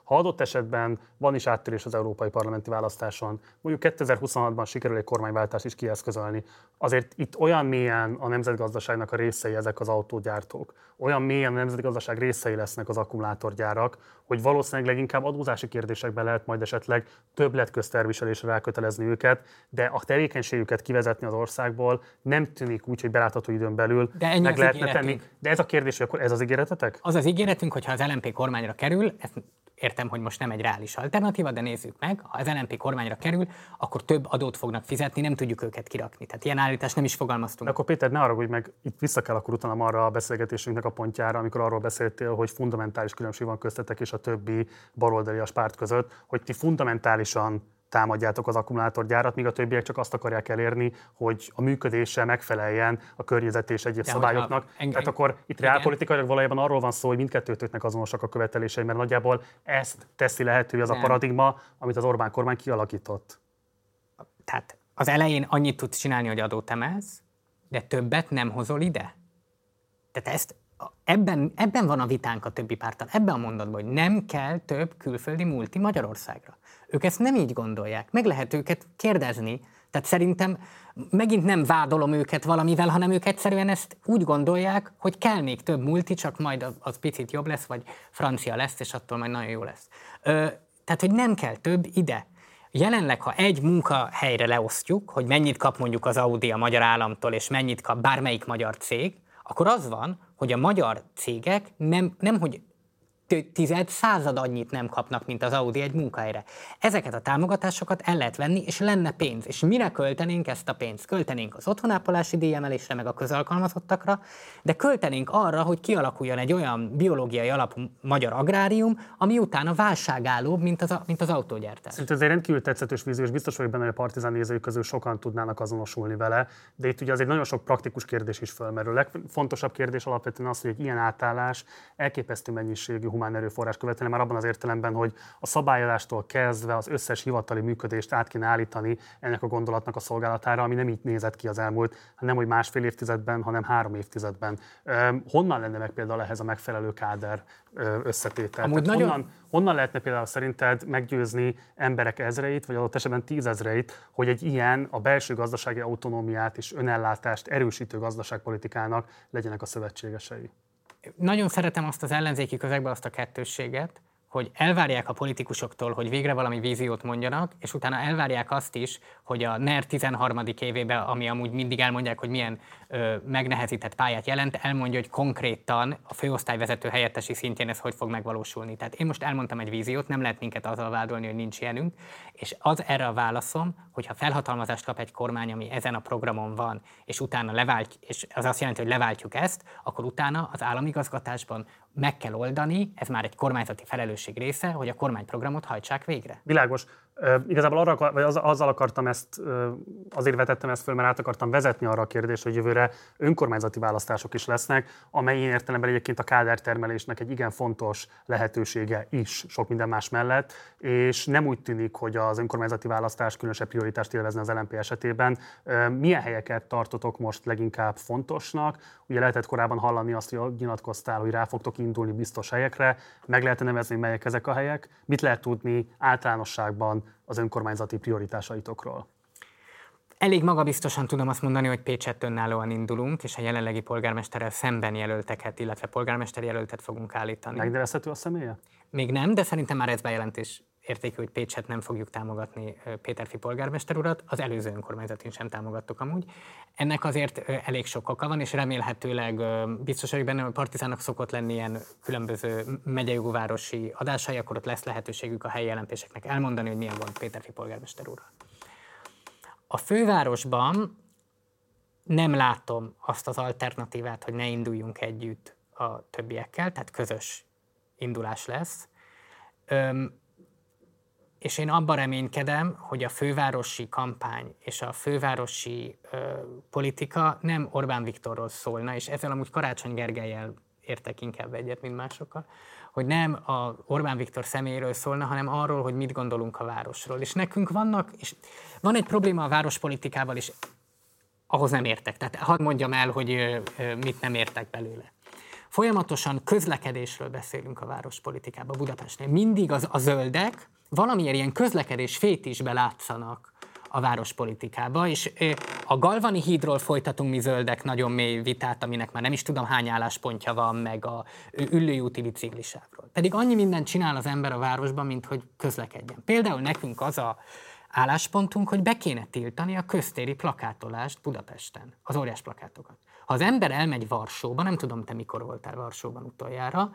ha adott esetben van is áttérés az európai parlamenti választáson, mondjuk 2026-ban sikerül egy kormányváltást is kieszközölni, azért itt olyan mélyen a nemzetgazdaságnak a részei ezek az autógyártók, olyan mélyen a nemzetgazdaság részei lesznek az akkumulátorgyárak, hogy valószínűleg leginkább adózási kérdésekben lehet majd esetleg többletközterviselésre rákötelezni őket, de a tevékenységüket kivezetni az országból nem tűnik úgy, hogy belátható időn belül meg lehetne tenni. De ez a kérdés, hogy akkor ez az ígéretetek? Az az ígéretünk, hogyha az LMP kormányra kerül, ezt értem, hogy most nem egy reális alternatíva, de nézzük meg, ha az LMP kormányra kerül, akkor több adót fognak fizetni, nem tudjuk őket kirakni. Tehát ilyen állítást nem is fogalmaztunk. De akkor Péter, ne haragudj meg, itt vissza kell akkor utalnom arra a beszélgetésünknek a pontjára, amikor arról beszéltél, hogy fundamentális különbség van köztetek és a többi baloldalias párt között, hogy ti fundamentálisan támadjátok az akkumulátorgyárat, míg a többiek csak azt akarják elérni, hogy a működése megfeleljen a környezet és egyéb szabályoknak. Tehát akkor itt reálpolitikailag valójában arról van szó, hogy mindkettőtöknek azonosak a követelései, mert nagyjából ezt teszi lehetővé az a paradigma, amit az Orbán kormány kialakított. Tehát az elején annyit tudsz csinálni, hogy adót emelsz, de többet nem hozol ide. Tehát ebben van a vitánk a többi párttal, ebben a mondatban, hogy nem kell több külföldi multi Magyarországra. Ők ezt nem így gondolják, meg lehet őket kérdezni, tehát szerintem megint nem vádolom őket valamivel, hanem ők egyszerűen ezt úgy gondolják, hogy kell még több multi, csak majd az picit jobb lesz, vagy francia lesz, és attól majd nagyon jó lesz. Tehát, hogy nem kell több ide. Jelenleg, ha egy munkahelyre leosztjuk, hogy mennyit kap mondjuk az Audi a magyar államtól, és mennyit kap bármelyik magyar cég, akkor az van, hogy a magyar cégek nemhogy 10% annyit nem kapnak, mint az Audi egy munkahelyre. Ezeket a támogatásokat el lehet venni, és lenne pénz. És mire költenénk ezt a pénzt? Költenénk az otthonápolási díjemelésre, meg a közalkalmazottakra, de költenénk arra, hogy kialakuljon egy olyan biológiai alapú magyar agrárium, ami utána válságállóbb, mint az autógyártás. Szerintem ez egy rendkívül tetszetős vízió, és biztos vagyok benne, hogy a Partizán nézői közül sokan tudnának azonosulni vele, de itt ugye azért nagyon sok praktikus kérdés is fölmerül. Legfontosabb kérdés alapvetően az, hogy egy ilyen átállás elképesztő mennyiségű humán erőforrás követelne, már abban az értelemben, hogy a szabályozástól kezdve az összes hivatali működést át kéne állítani ennek a gondolatnak a szolgálatára, ami nem így nézett ki az elmúlt, nem hogy másfél évtizedben, hanem 3 évtizedben. Honnan lenne meg például ehhez a megfelelő káder összetétel? Honnan lehetne például szerinted meggyőzni emberek ezreit, vagy adott esetben 10 000-eit, hogy egy ilyen a belső gazdasági autonómiát és önellátást erősítő gazdaságpolitikának legyenek a szövetségesei? Nagyon szeretem azt az ellenzéki közegben azt a kettősséget, hogy elvárják a politikusoktól, hogy végre valami víziót mondjanak, és utána elvárják azt is, hogy a NER 13. évében, ami amúgy mindig elmondják, hogy milyen megnehezített pályát jelent, elmondja, hogy konkrétan a főosztályvezető helyettesi szintjén ez hogy fog megvalósulni. Tehát én most elmondtam egy víziót, nem lehet minket azzal vádolni, hogy nincs ilyenünk, és az erre a válaszom, hogyha felhatalmazást kap egy kormány, ami ezen a programon van, és utána és az azt jelenti, hogy leváltjuk ezt, akkor utána az államigazgatásban meg kell oldani, ez már egy kormányzati felelősség része, hogy a kormányprogramot hajtsák végre. Világos. Igazából arra, vagy azzal akartam ezt, azért vetettem ezt föl, mert át akartam vezetni arra a kérdést, hogy jövőre önkormányzati választások is lesznek, amely ilyen értelemben egyébként a kádertermelésnek egy igen fontos lehetősége is sok minden más mellett, és nem úgy tűnik, hogy az önkormányzati választás különösebb prioritást élvezne az LMP esetében. Milyen helyeket tartotok most leginkább fontosnak? Ugye lehetett korábban hallani azt, hogy nyilatkoztál, hogy rá fogtok indulni biztos helyekre, meg lehet nevezni, melyek ezek a helyek? Mit lehet tudni általánosságban az önkormányzati prioritásaitokról? Elég magabiztosan tudom azt mondani, hogy Pécsett önállóan indulunk, és a jelenlegi polgármesterrel szemben jelölteket, illetve polgármester jelöltet fogunk állítani. Megnevezhető a személye? Még nem, de szerintem már ez bejelentés értékű, hogy Pécsett nem fogjuk támogatni Péterfi polgármester urat, az előző önkormányzatin sem támogattuk amúgy. Ennek azért elég sok oka van, és remélhetőleg biztos vagyok benne, hogy Partizánnak szokott lenni ilyen különböző megyejogú városi adásai, akkor ott lesz lehetőségük a helyi jelentéseknek elmondani, hogy milyen volt Péterfi polgármester úrral. A fővárosban nem látom azt az alternatívát, hogy ne induljunk együtt a többiekkel, tehát közös indulás lesz. És én abban reménykedem, hogy a fővárosi kampány és a fővárosi politika nem Orbán Viktorról szólna, és ezzel amúgy Karácsony Gergellyel értek inkább egyet, mint másokkal, hogy nem a Orbán Viktor személyéről szólna, hanem arról, hogy mit gondolunk a városról. És nekünk vannak, és van egy probléma a várospolitikával, és ahhoz nem értek. Tehát hadd mondjam el, hogy mit nem értek belőle. Folyamatosan közlekedésről beszélünk a várospolitikában, Budapestnél. Mindig a zöldek valamiért ilyen közlekedés fétisbe látszanak a várospolitikába, és a Galvani hídról folytatunk mi zöldek nagyon mély vitát, aminek már nem is tudom hány álláspontja van, meg a Üllői úti biciklisávról. Pedig annyi mindent csinál az ember a városban, mint hogy közlekedjen. Például nekünk az a álláspontunk, hogy be kéne tiltani a köztéri plakátolást Budapesten, az óriás plakátokat. Ha az ember elmegy Varsóba, nem tudom, te mikor voltál Varsóban utoljára,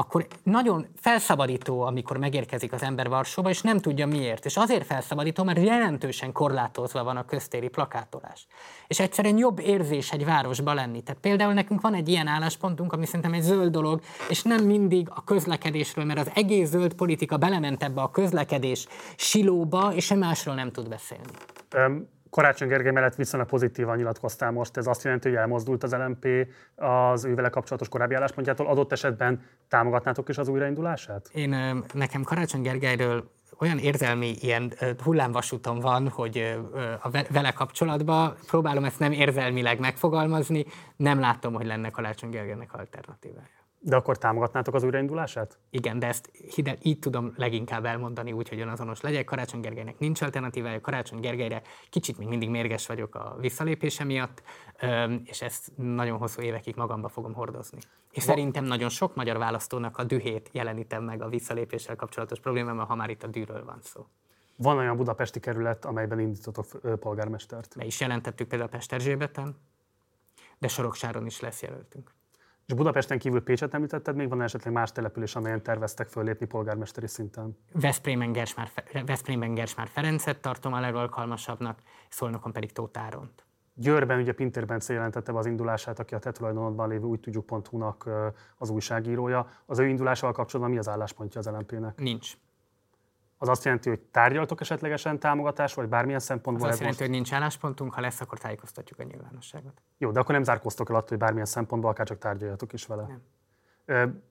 akkor nagyon felszabadító, amikor megérkezik az ember Varsóba, és nem tudja miért. És azért felszabadító, mert jelentősen korlátozva van a köztéri plakátolás. És egyszerűen jobb érzés egy városba lenni. Tehát például nekünk van egy ilyen álláspontunk, ami szerintem egy zöld dolog, és nem mindig a közlekedésről, mert az egész zöld politika belement ebbe a közlekedés silóba, és másról nem tud beszélni. Karácsony Gergely mellett viszonylag pozitívan nyilatkoztál most. Ez azt jelenti, hogy elmozdult az LMP az ő vele kapcsolatos korábbi álláspontjától. Adott esetben támogatnátok is az újraindulását? Én nekem Karácsony Gergelyről olyan érzelmi ilyen hullámvasúton van, hogy vele kapcsolatban próbálom ezt nem érzelmileg megfogalmazni, nem látom, hogy lenne Karácsony Gergelynek alternatívája. De akkor támogatnátok az újraindulását? Igen, de ezt így tudom leginkább elmondani, úgyhogy azonos legyek. Karácsony Gergelynek nincs alternatívája, Karácsony Gergelyre kicsit még mindig mérges vagyok a visszalépése miatt, és ezt nagyon hosszú évekig magamba fogom hordozni. És szerintem nagyon sok magyar választónak a dühét jelenítem meg a visszalépéssel kapcsolatos problémával, ha már itt a dűről van szó. Van olyan budapesti kerület, amelyben indítotok polgármestert? Be is jelentettük például Pest Erzsébeten, de Soroksáron is lesz jelöltünk. És Budapesten kívül Pécset említetted, még van esetleg más település, amelyen terveztek föllépni polgármesteri szinten? Veszprémben Gersmár Ferencet tartom a legalkalmasabbnak, Szolnokon pedig Tóth Áront. Győrben ugye Pintér Bence jelentette be az indulását, aki a te tulajdonodban lévő úgy tudjuk.hu-nak az újságírója. Az ő indulásával kapcsolatban mi az álláspontja az LMP-nek? Nincs. Az azt jelenti, hogy tárgyaltok esetlegesen támogatás, vagy bármilyen szempontból... Az azt jelenti, hogy nincs álláspontunk, ha lesz, akkor tájékoztatjuk a nyilvánosságot. Jó, de akkor nem zárkóztok el attól, hogy bármilyen szempontból, akárcsak tárgyaljatok is vele. Nem.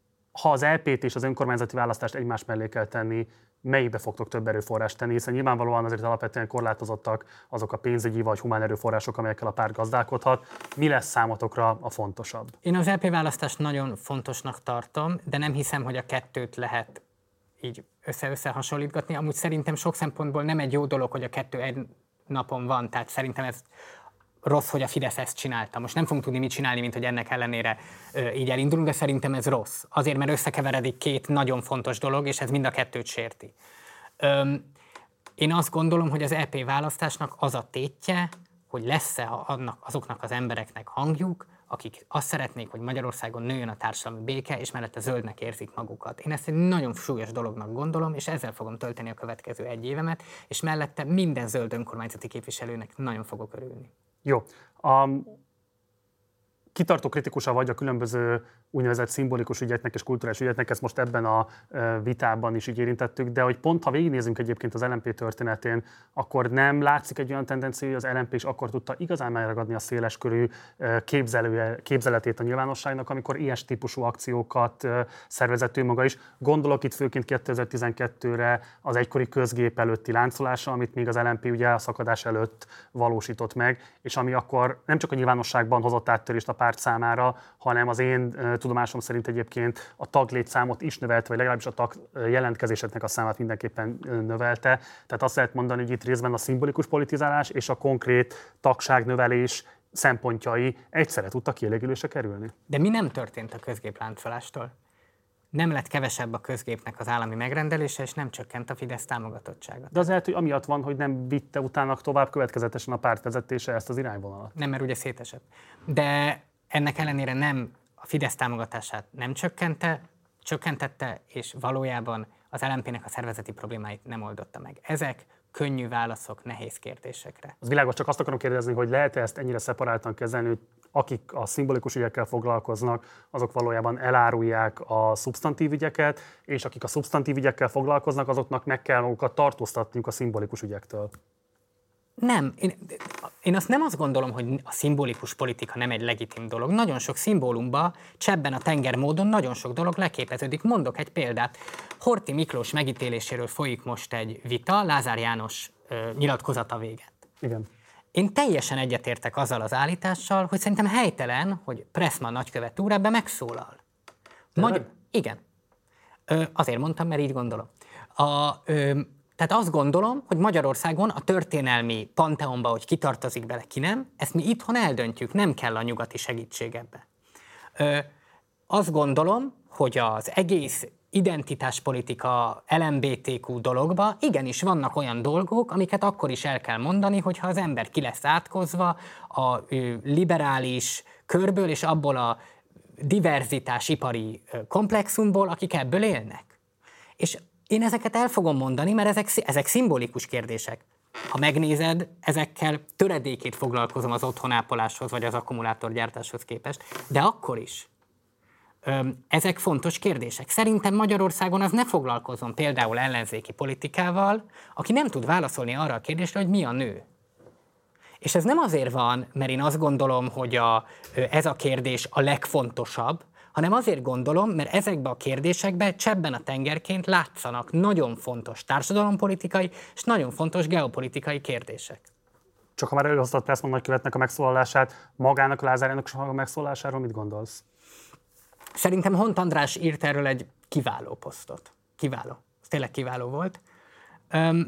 Ha az LP-t és az önkormányzati választást egymás mellé kell tenni, melyikbe fogtok több erőforrást tenni, hiszen nyilvánvalóan azért alapvetően korlátozottak azok a pénzügyi vagy humán erőforrások, amelyekkel a párt gazdálkodhat. Mi lesz számotokra a fontosabb? Én az LP választást nagyon fontosnak tartom, de nem hiszem, hogy a kettőt lehet így összehasonlítgatni. Amúgy szerintem sok szempontból nem egy jó dolog, hogy a kettő egy napon van, tehát szerintem ez rossz, hogy a Fidesz ezt csinálta. Most nem fogunk tudni mit csinálni, mint hogy ennek ellenére így elindulunk, de szerintem ez rossz. Azért, mert összekeveredik két nagyon fontos dolog, és ez mind a kettőt sérti. Én azt gondolom, hogy az EP választásnak az a tétje, hogy lesz-e azoknak az embereknek hangjuk, akik azt szeretnék, hogy Magyarországon nőjön a társadalmi béke, és mellette zöldnek érzik magukat. Én ezt egy nagyon súlyos dolognak gondolom, és ezzel fogom tölteni a következő egy évemet, és mellette minden zöld önkormányzati képviselőnek nagyon fogok örülni. Jó. Kitartó kritikusa vagy a különböző úgynevezett szimbolikus ügyeknek és kulturális ügyeknek, ezt most ebben a vitában is így érintettük, de hogy pont ha végignézünk egyébként az LMP történetén, akkor nem látszik egy olyan tendencia, hogy az LMP is akkor tudta igazán megragadni a széleskörű képzeletét a nyilvánosságnak, amikor ilyen típusú akciókat szervezett ő maga is. Gondolok itt főként 2012-re az egykori közgép előtti láncolása, amit még az LMP ugye a szakadás előtt valósított meg, és ami akkor nem csak a nyilvánosságban hozott áttörést a párt számára, hanem az én tudomásom szerint egyébként a taglétszámot is növelte, vagy legalábbis a jelentkezéseknek a számát mindenképpen növelte. Tehát azt lehet mondani, hogy itt részben a szimbolikus politizálás és a konkrét tagságnövelés szempontjai egyszerre tudtak kielégülésre kerülni. De mi nem történt a közgépláncolástól? Nem lett kevesebb a közgépnek az állami megrendelése, és nem csökkent a Fidesz támogatottsága. De az lehet, hogy amiatt van, hogy nem vitte utána tovább következetesen a párt vezetése ezt az irányvonalat. Nem, mert ugye szétesett. De ennek ellenére nem a Fidesz támogatását nem csökkentette, és valójában az LMP-nek a szervezeti problémáit nem oldotta meg. Ezek könnyű válaszok nehéz kérdésekre. Az világos, csak azt akarom kérdezni, hogy lehet-e ezt ennyire szeparáltan kezelni, hogy akik a szimbolikus ügyekkel foglalkoznak, azok valójában elárulják a szubstantív ügyeket, és akik a szubstantív ügyekkel foglalkoznak, azoknak meg kell magukat tartóztatniuk a szimbolikus ügyektől. Nem. Én azt nem azt gondolom, hogy a szimbolikus politika nem egy legitim dolog. Nagyon sok szimbólumba, csebben a tenger módon nagyon sok dolog leképeződik. Mondok egy példát. Horthy Miklós megítéléséről folyik most egy vita, Lázár János nyilatkozata véget. Igen. Én teljesen egyetértek azzal az állítással, hogy szerintem helytelen, hogy Pressman nagykövet úr ebbe megszólal. Igen. Azért mondtam, mert így gondolom. Tehát azt gondolom, hogy Magyarországon a történelmi panteonba, hogy ki tartozik bele, ki nem, ezt mi itthon eldöntjük, nem kell a nyugati segítség ebbe. Azt gondolom, hogy az egész identitáspolitika, LMBTQ dologba igenis vannak olyan dolgok, amiket akkor is el kell mondani, hogyha az ember ki lesz átkozva a liberális körből és abból a diverzitásipari komplexumból, akik ebből élnek. És én ezeket el fogom mondani, mert ezek szimbolikus kérdések. Ha megnézed, ezekkel töredékét foglalkozom az otthonápoláshoz, vagy az akkumulátorgyártáshoz képest, de akkor is. Ezek fontos kérdések. Szerintem Magyarországon az ne foglalkozom például ellenzéki politikával, aki nem tud válaszolni arra a kérdésre, hogy mi a nő. És ez nem azért van, mert én azt gondolom, hogy ez a kérdés a legfontosabb, hanem azért gondolom, mert ezekben a kérdésekben csebben a tengerként látszanak nagyon fontos társadalompolitikai és nagyon fontos geopolitikai kérdések. Csak ha már előhoztad Pressman nagykövetnek a megszólalását, magának a Lázár János a megszólalásáról mit gondolsz? Szerintem Hont András írt erről egy kiváló posztot. Kiváló. Tényleg kiváló volt.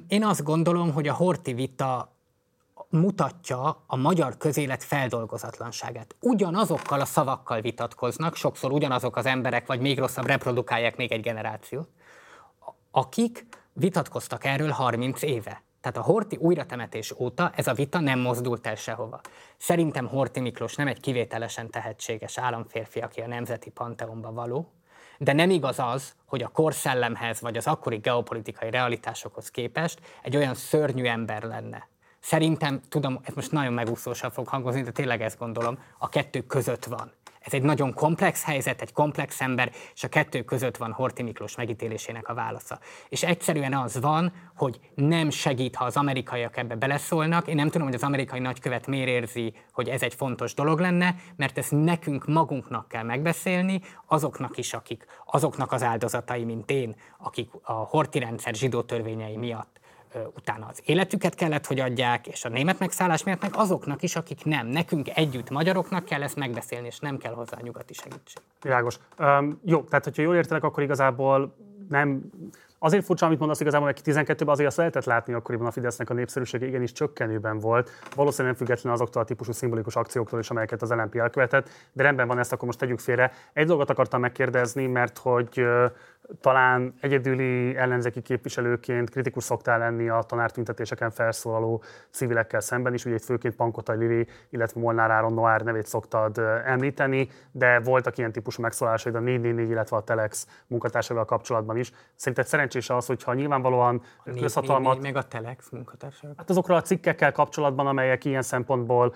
Én azt gondolom, hogy a Horthy vita mutatja a magyar közélet feldolgozatlanságát. Ugyanazokkal a szavakkal vitatkoznak, sokszor ugyanazok az emberek, vagy még rosszabb, reprodukálják még egy generációt, akik vitatkoztak erről 30 éve. Tehát a Horthy újratemetés óta ez a vita nem mozdult el sehova. Szerintem Horthy Miklós nem egy kivételesen tehetséges államférfi, aki a nemzeti panteonba való, de nem igaz az, hogy a korszellemhez vagy az akkori geopolitikai realitásokhoz képest egy olyan szörnyű ember lenne. Szerintem, tudom, ez most nagyon megúszósan fog hangozni, de tényleg ezt gondolom, a kettő között van. Ez egy nagyon komplex helyzet, egy komplex ember, és a kettő között van Horthy Miklós megítélésének a válasza. És egyszerűen az van, hogy nem segít, ha az amerikaiak ebbe beleszólnak. Én nem tudom, hogy az amerikai nagykövet miért érzi, hogy ez egy fontos dolog lenne, mert ezt nekünk magunknak kell megbeszélni, azoknak is, akik, azoknak az áldozatai, mint én, akik a Horthy rendszer zsidó törvényei miatt utána az életüket kellett, hogy adják, és a német megszállás miatt meg azoknak is, akik nem. Nekünk együtt, magyaroknak kell ezt megbeszélni, és nem kell hozzá a nyugati segítség. Világos. Jó, tehát hogyha jól értelek, akkor igazából nem... Azért furcsa, amit mondasz, igazából, hogy 12-ben azért azt lehetett látni akkoriban a Fidesznek a népszerűsége igenis csökkenőben volt. Valószínűleg nem független azoktól a típusú szimbolikus akcióktól is, amelyeket az LMP elkövetett, de rendben van, ezt akkor most tegyük félre. Egy dolgot akartam megkérdezni, mert hogy talán egyedüli ellenzéki képviselőként kritikus szoktál lenni a tanártüntetéseken felszólaló civilekkel szemben is, ugye itt főként Pankotai Lili, illetve Molnár Áron Noár nevét szoktad említeni, de voltak ilyen típusú megszólalásaid a 444, illetve a Telex munkatársával kapcsolatban is. Szerinted szerencsés az, hogyha nyilvánvalóan a közhatalmat... Még a Telex munkatársával? Hát azokra a cikkekkel kapcsolatban, amelyek ilyen szempontból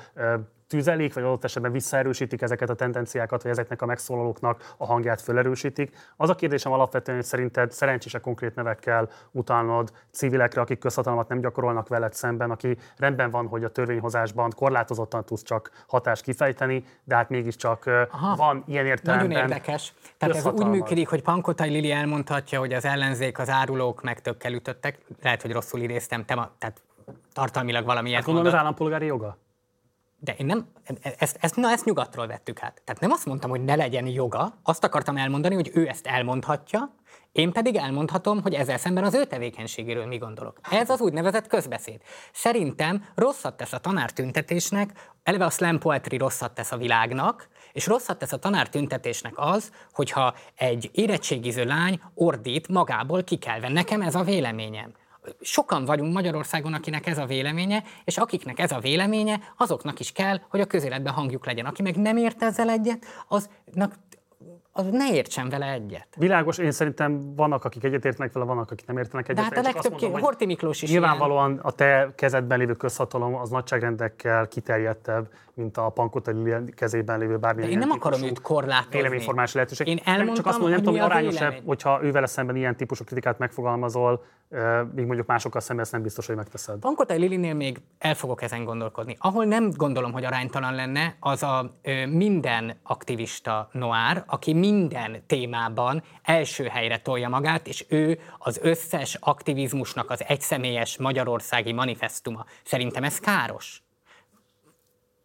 tüzelik, vagy adott esetben visszaerősítik ezeket a tendenciákat, vagy ezeknek a megszólalóknak a hangját fölerősítik. Az a kérdésem alapvetően, hogy szerinted szerencsés konkrét nevekkel utálnod civilekre, akik közhatalmat nem gyakorolnak veled szemben, aki rendben van, hogy a törvényhozásban korlátozottan tudsz csak hatást kifejteni, de hát mégiscsak van ilyen értelemben. Nagyon érdekes. Tehát ez úgy működik, hogy Pankotai Lili elmondhatja, hogy az ellenzék, az árulók megtökkel ütöttek. Lehet, hogy rosszul idéztem, tehát tartalmilag valami hát mondom, az állampolgári joga? De én nem, ezt nyugatról vettük át. Tehát nem azt mondtam, hogy ne legyen joga, azt akartam elmondani, hogy ő ezt elmondhatja, én pedig elmondhatom, hogy ezzel szemben az ő tevékenységéről mi gondolok. Ez az úgynevezett közbeszéd. Szerintem rosszat tesz a tanártüntetésnek, eleve a slam poetry rosszat tesz a világnak, és rosszat tesz a tanártüntetésnek az, hogyha egy érettségiző lány ordít magából kikelve. Nekem ez a véleményem. Sokan vagyunk Magyarországon, akinek ez a véleménye, és akiknek ez a véleménye, azoknak is kell, hogy a közéletben hangjuk legyen. Aki meg nem ért ezzel egyet, az ne értsen vele egyet. Világos, én szerintem vannak, akik egyetértenek vele, vannak, akik nem értenek egyet. De hát a legtöbb Horthy Miklós is nyilvánvalóan ilyen. A te kezedben lévő közhatalom az nagyságrendekkel kiterjedtebb, mint a Pankotai Lili kezében lévő bármilyen. De én nem akarom őt korlátozni. Véleményformás lehetőség. Én elmondtam, csak azt mondom, hogy nem tudom, arányosabb, hogyha ővele szemben ilyen típusú kritikát megfogalmazol, még mondjuk másokkal szemben ezt nem biztos, hogy megteszed. Pankotai Lilinél még el fogok ezen gondolkodni. Ahol nem gondolom, hogy aránytalan lenne, az a minden aktivista noár, aki minden témában első helyre tolja magát, és ő az összes aktivizmusnak az egyszemélyes magyarországi manifesztuma. Szerintem ez káros.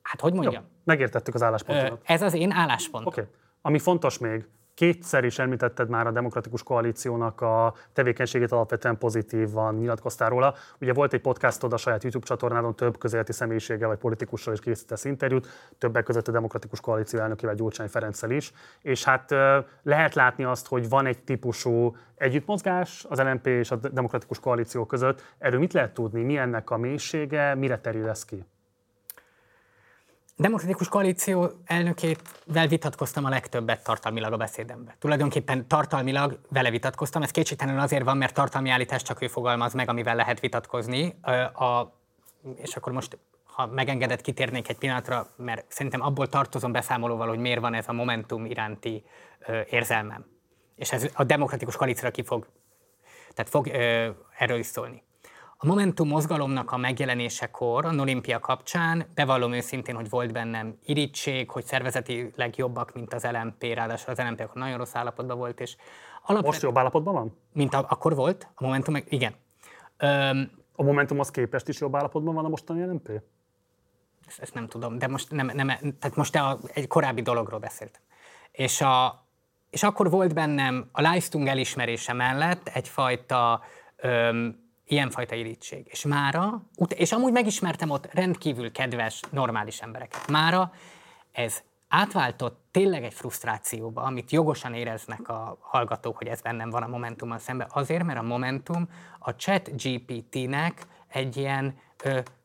Hát, hogy mondjam? Jó, megértettük az álláspontot. Ez az én álláspontom. Okay. Ami fontos még, kétszer is említetted már a Demokratikus Koalíciónak a tevékenységét, alapvetően pozitívan nyilatkoztál róla. Ugye volt egy podcastod a saját YouTube csatornádon, több közéleti személyiséggel vagy politikussal is készítesz interjút, többek között a Demokratikus Koalíció elnökével, Gyurcsány Ferenccel is, és hát lehet látni azt, hogy van egy típusú együttmozgás az LMP és a Demokratikus Koalíció között. Erről mit lehet tudni? Mi ennek a mélysége? Mire terül ez ki? Demokratikus Koalíció elnökével vitatkoztam a legtöbbet tartalmilag a beszédemben. Tulajdonképpen tartalmilag vele vitatkoztam, ez kétségtelenül azért van, mert tartalmi állítást csak ő fogalmaz meg, amivel lehet vitatkozni. És akkor most, ha megengedett, kitérnék egy pillanatra, mert szerintem abból tartozom beszámolóval, hogy miért van ez a Momentum iránti érzelmem. És ez a Demokratikus Koalícióra fog erről is szólni. A Momentum mozgalomnak a megjelenésekor, a Olimpia kapcsán bevallom őszintén, hogy volt bennem irítség, hogy szervezetileg jobbak, mint az LMP, ráadásul az LMP akkor nagyon rossz állapotban volt, és most jobb állapotban van? Mint akkor volt, a Momentum meg igen. A Momentumhoz képest is jobb állapotban van a mostani LMP? Ezt nem tudom, de most nem tehát most egy korábbi dologról beszéltem. És akkor volt bennem a Leistung elismerése mellett egyfajta ilyenfajta irítség. És mára, és amúgy megismertem ott rendkívül kedves, normális embereket. Mára ez átváltott tényleg egy frusztrációba, amit jogosan éreznek a hallgatók, hogy ez bennem van a Momentummal szemben. Azért, mert a Momentum a ChatGPT-nek egy ilyen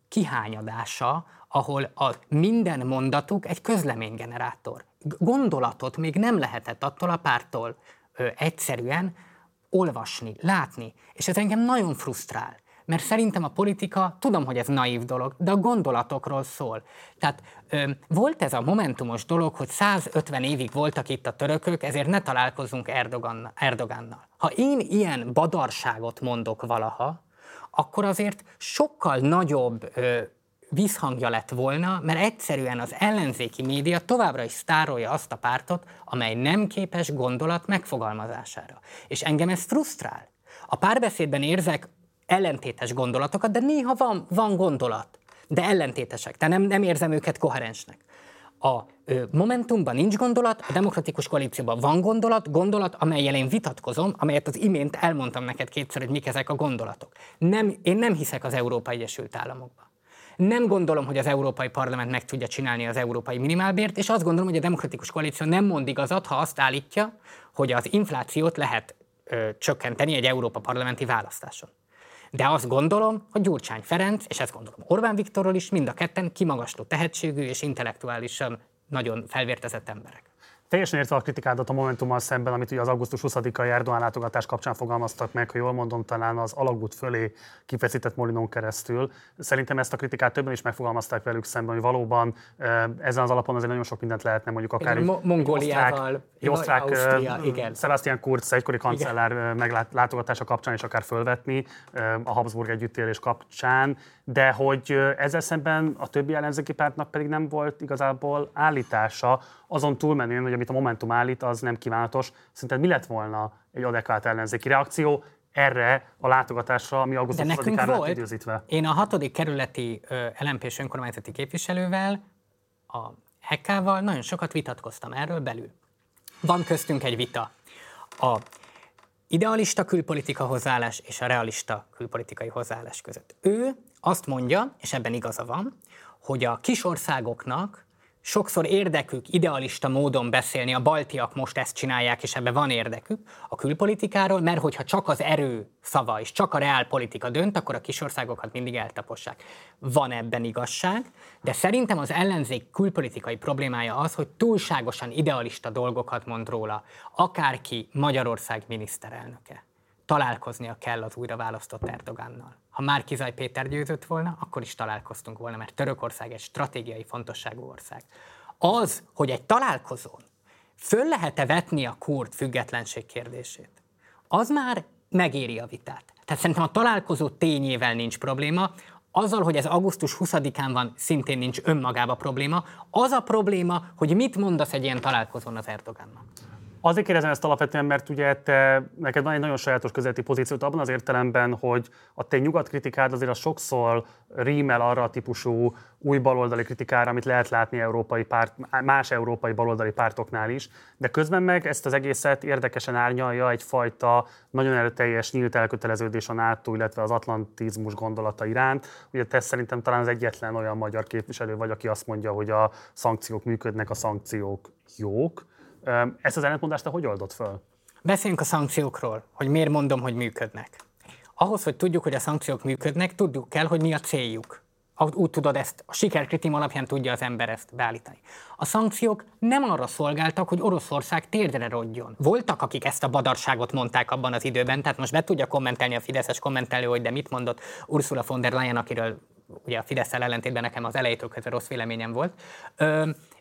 kihányadása, ahol minden mondatuk egy közleménygenerátor. Gondolatot még nem lehetett attól a pártól egyszerűen olvasni, látni, és ez engem nagyon frusztrál, mert szerintem a politika, tudom, hogy ez naív dolog, de a gondolatokról szól. Tehát volt ez a momentumos dolog, hogy 150 évig voltak itt a törökök, ezért ne találkozzunk Erdogannal. Ha én ilyen badarságot mondok valaha, akkor azért sokkal nagyobb visszhangja lett volna, mert egyszerűen az ellenzéki média továbbra is sztárolja azt a pártot, amely nem képes gondolat megfogalmazására. És engem ez frusztrál. A Párbeszédben érzek ellentétes gondolatokat, de néha van gondolat, de ellentétesek, tehát nem érzem őket koherensnek. A Momentumban nincs gondolat, a Demokratikus Koalícióban van gondolat, amellyel én vitatkozom, amelyet az imént elmondtam neked kétszer, hogy mik ezek a gondolatok. Én nem hiszek az Európai Egyesült Államokban. Nem gondolom, hogy az Európai Parlament meg tudja csinálni az európai minimálbért, és azt gondolom, hogy a Demokratikus Koalíció nem mond igazat, ha azt állítja, hogy az inflációt lehet csökkenteni egy Európa parlamenti választáson. De azt gondolom, hogy Gyurcsány Ferenc, és ezt gondolom Orbán Viktorról is, mind a ketten kimagasló tehetségű és intellektuálisan nagyon felvértezett emberek. teljesen értve a kritikádat a Momentummal szemben, amit ugye az augusztus 20-ai Erdogan látogatás kapcsán fogalmaztak meg, ha jól mondom, talán az alagút fölé kifeszített molinon keresztül. Szerintem ezt a kritikát többen is megfogalmazták velük szemben, hogy valóban ezen az alapon azért nagyon sok mindent lehetne, mondjuk akár Mongóliával, Ausztria, igen. Sebastian Kurz egykori kancellár meglátogatása kapcsán is akár fölvetni a Habsburg együttélés kapcsán, de hogy ezzel szemben a többi ellenzéki pártnak pedig nem volt igazából állítása, azon túlmenően, hogy amit a Momentum állít, az nem kívánatos. Szerinted mi lett volna egy adekvát ellenzéki reakció erre a látogatásra, ami augusztus 6-án lett időzítve? Én a 6. kerületi LMP-s önkormányzati képviselővel, a Hekkával nagyon sokat vitatkoztam erről belül. Van köztünk egy vita. A idealista külpolitika hozzáállás és a realista külpolitikai hozzáállás között. Ő azt mondja, és ebben igaza van, hogy a kis országoknak sokszor érdekük idealista módon beszélni, a baltiak most ezt csinálják, és ebben van érdekük a külpolitikáról, mert hogyha csak az erő szava és csak a reálpolitika dönt, akkor a kisországokat mindig eltapossák. Van ebben igazság, de szerintem az ellenzék külpolitikai problémája az, hogy túlságosan idealista dolgokat mond róla akárki Magyarország miniszterelnöke. Találkoznia kell az újra választott Erdogannal. Ha Márki-Zay Péter győzött volna, akkor is találkoztunk volna, mert Törökország egy stratégiai fontosságú ország. Az, hogy egy találkozón föl lehet-e vetni a kurd függetlenség kérdését, az már megéri a vitát. Tehát szerintem a találkozó tényével nincs probléma, azzal, hogy ez augusztus 20-án van, szintén nincs önmagában probléma. Az a probléma, hogy mit mondasz egy ilyen találkozón az Erdogannak. Azért kérdezem ezt alapvetően, mert ugye te, neked van egy nagyon sajátos közéleti pozíciót abban az értelemben, hogy a te nyugat kritikád azért a sokszor rímel arra a típusú új baloldali kritikára, amit lehet látni európai párt, más európai baloldali pártoknál is, de közben meg ezt az egészet érdekesen árnyalja egyfajta nagyon erőteljes nyílt elköteleződés a NATO, illetve az atlantizmus gondolata iránt. Ugye te szerintem talán az egyetlen olyan magyar képviselő vagy, aki azt mondja, hogy a szankciók működnek, a szankciók jók. Ezt az ellentmondást te hogy oldod föl? Beszéljünk a szankciókról, hogy miért mondom, hogy működnek. Ahhoz, hogy tudjuk, hogy a szankciók működnek, tudjuk kell, hogy mi a céljuk. Úgy tudod ezt, a sikerkritérium alapján tudja az ember ezt beállítani. A szankciók nem arra szolgáltak, hogy Oroszország térdre rodjon. Voltak, akik ezt a badarságot mondták abban az időben, tehát most be tudja kommentelni a fideszes kommentelő, hogy de mit mondott Ursula von der Leyen, akiről ugye a Fidesz-szel ellentétben nekem az elejétől kezdve rossz véleményem volt,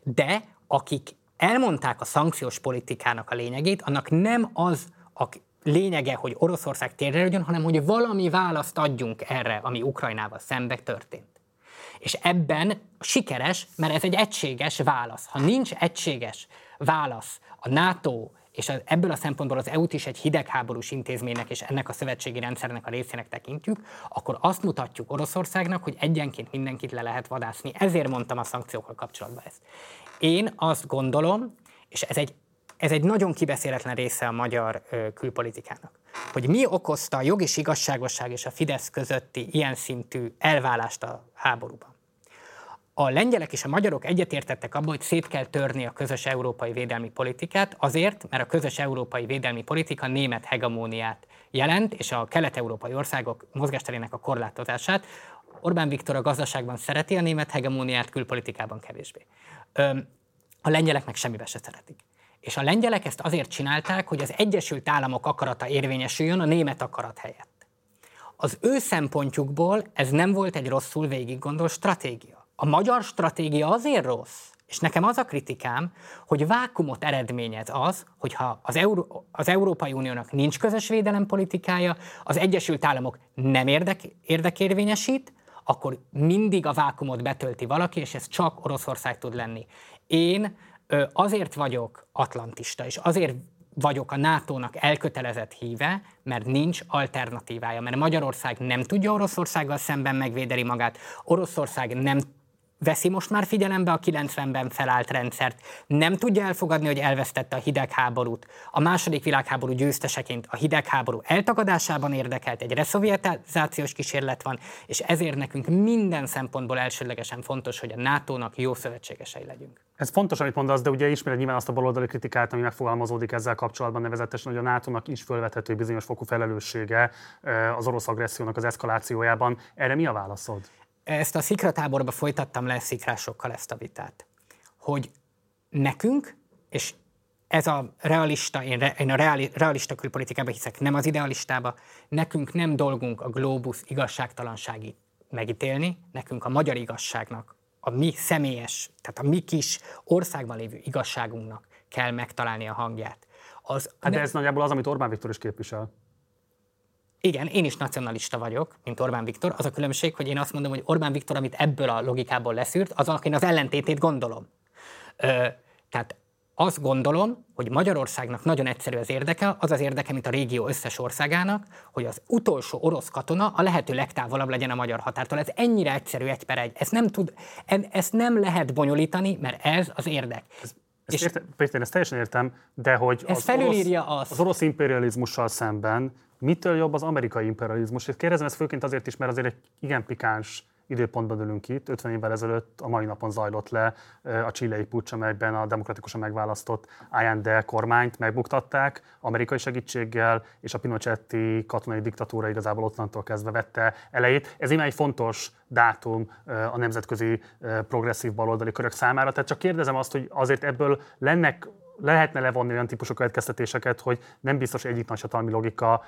de akik elmondták a szankciós politikának a lényegét, annak nem az a lényege, hogy Oroszország térdre jöjjön, hanem hogy valami választ adjunk erre, ami Ukrajnával szembe történt. És ebben sikeres, mert ez egy egységes válasz. Ha nincs egységes válasz a NATO, és ebből a szempontból az EU-t is egy hidegháborús intézménynek és ennek a szövetségi rendszernek a részének tekintjük, akkor azt mutatjuk Oroszországnak, hogy egyenként mindenkit le lehet vadászni. Ezért mondtam a szankciókkal kapcsolatban ezt. Én azt gondolom, és ez egy nagyon kibeszéletlen része a magyar külpolitikának, hogy mi okozta a jogi igazságosság és a Fidesz közötti ilyen szintű elválást a háborúban. A lengyelek és a magyarok egyetértettek abban, hogy szét kell törni a közös európai védelmi politikát, azért, mert a közös európai védelmi politika német hegemóniát jelent, és a kelet-európai országok mozgásterének a korlátozását. Orbán Viktor a gazdaságban szereti a német hegemóniát, külpolitikában kevésbé. A lengyelek meg semmibe se szeretik. És a lengyelek ezt azért csinálták, hogy az Egyesült Államok akarata érvényesüljön a német akarat helyett. Az ő szempontjukból ez nem volt egy rosszul végiggondolt stratégia. A magyar stratégia azért rossz, és nekem az a kritikám, hogy vákumot eredményez az, hogyha az Európai Uniónak nincs közös védelempolitikája, az Egyesült Államok nem érdekérvényesít, akkor mindig a vákumot betölti valaki, és ez csak Oroszország tud lenni. Én azért vagyok atlantista, és azért vagyok a NATO-nak elkötelezett híve, mert nincs alternatívája, mert Magyarország nem tudja Oroszországgal szemben megvédeni magát, Oroszország nem veszi most már figyelembe a 90-ben felállt rendszert, nem tudja elfogadni, hogy elvesztette a hidegháborút. A második világháború győzteseként a hidegháború eltagadásában érdekelt, egy reszovjetizációs kísérlet van, és ezért nekünk minden szempontból elsődlegesen fontos, hogy a NATO-nak jó szövetségesei legyünk. Ez fontos, amit mondasz, de ugye ismered nyilván azt a baloldali kritikát, ami megfogalmazódik ezzel kapcsolatban, nevezetesen, hogy a NATO-nak is fölvethető bizonyos fokú felelőssége az orosz agressziónak az eszkalációjában. Erre mi a válaszod? Ezt a Szikra táborba folytattam le szikrásokkal ezt a vitát, hogy nekünk, és Ez a realista, én a realista külpolitikába hiszek, nem az idealistába. Nekünk nem dolgunk a glóbusz igazságtalanságit megítélni, nekünk a magyar igazságnak, a mi személyes, tehát a mi kis országban lévő igazságunknak kell megtalálni a hangját. De ez nagyjából az, amit Orbán Viktor is képvisel. Igen, én is nacionalista vagyok, mint Orbán Viktor. Az a különbség, hogy én azt mondom, hogy Orbán Viktor, amit ebből a logikából leszűrt, azonnak én az ellentétét gondolom. Tehát azt gondolom, hogy Magyarországnak nagyon egyszerű az érdeke, mint a régió összes országának, hogy az utolsó orosz katona a lehető legtávolabb legyen a magyar határtól. Ez ennyire egyszerű, 1:1. Ezt nem lehet bonyolítani, mert ez az érdek. Ezt teljesen értem, de hogy az orosz imperializmussal szemben mitől jobb az amerikai imperializmus? Kérdezem ezt főként azért is, mert azért egy igen pikáns időpontban ülünk itt, 50 évvel ezelőtt a mai napon zajlott le a chilei puccs, amelyben a demokratikusan megválasztott Allende kormányt megbuktatták amerikai segítséggel, és a Pinochetti katonai diktatúra igazából ottantól kezdve vette elejét. Ez imád egy fontos dátum a nemzetközi progresszív baloldali körök számára, tehát csak kérdezem azt, hogy azért ebből lehetne levonni olyan típusú következtetéseket, hogy nem biztos egyik nagyhatalmi logika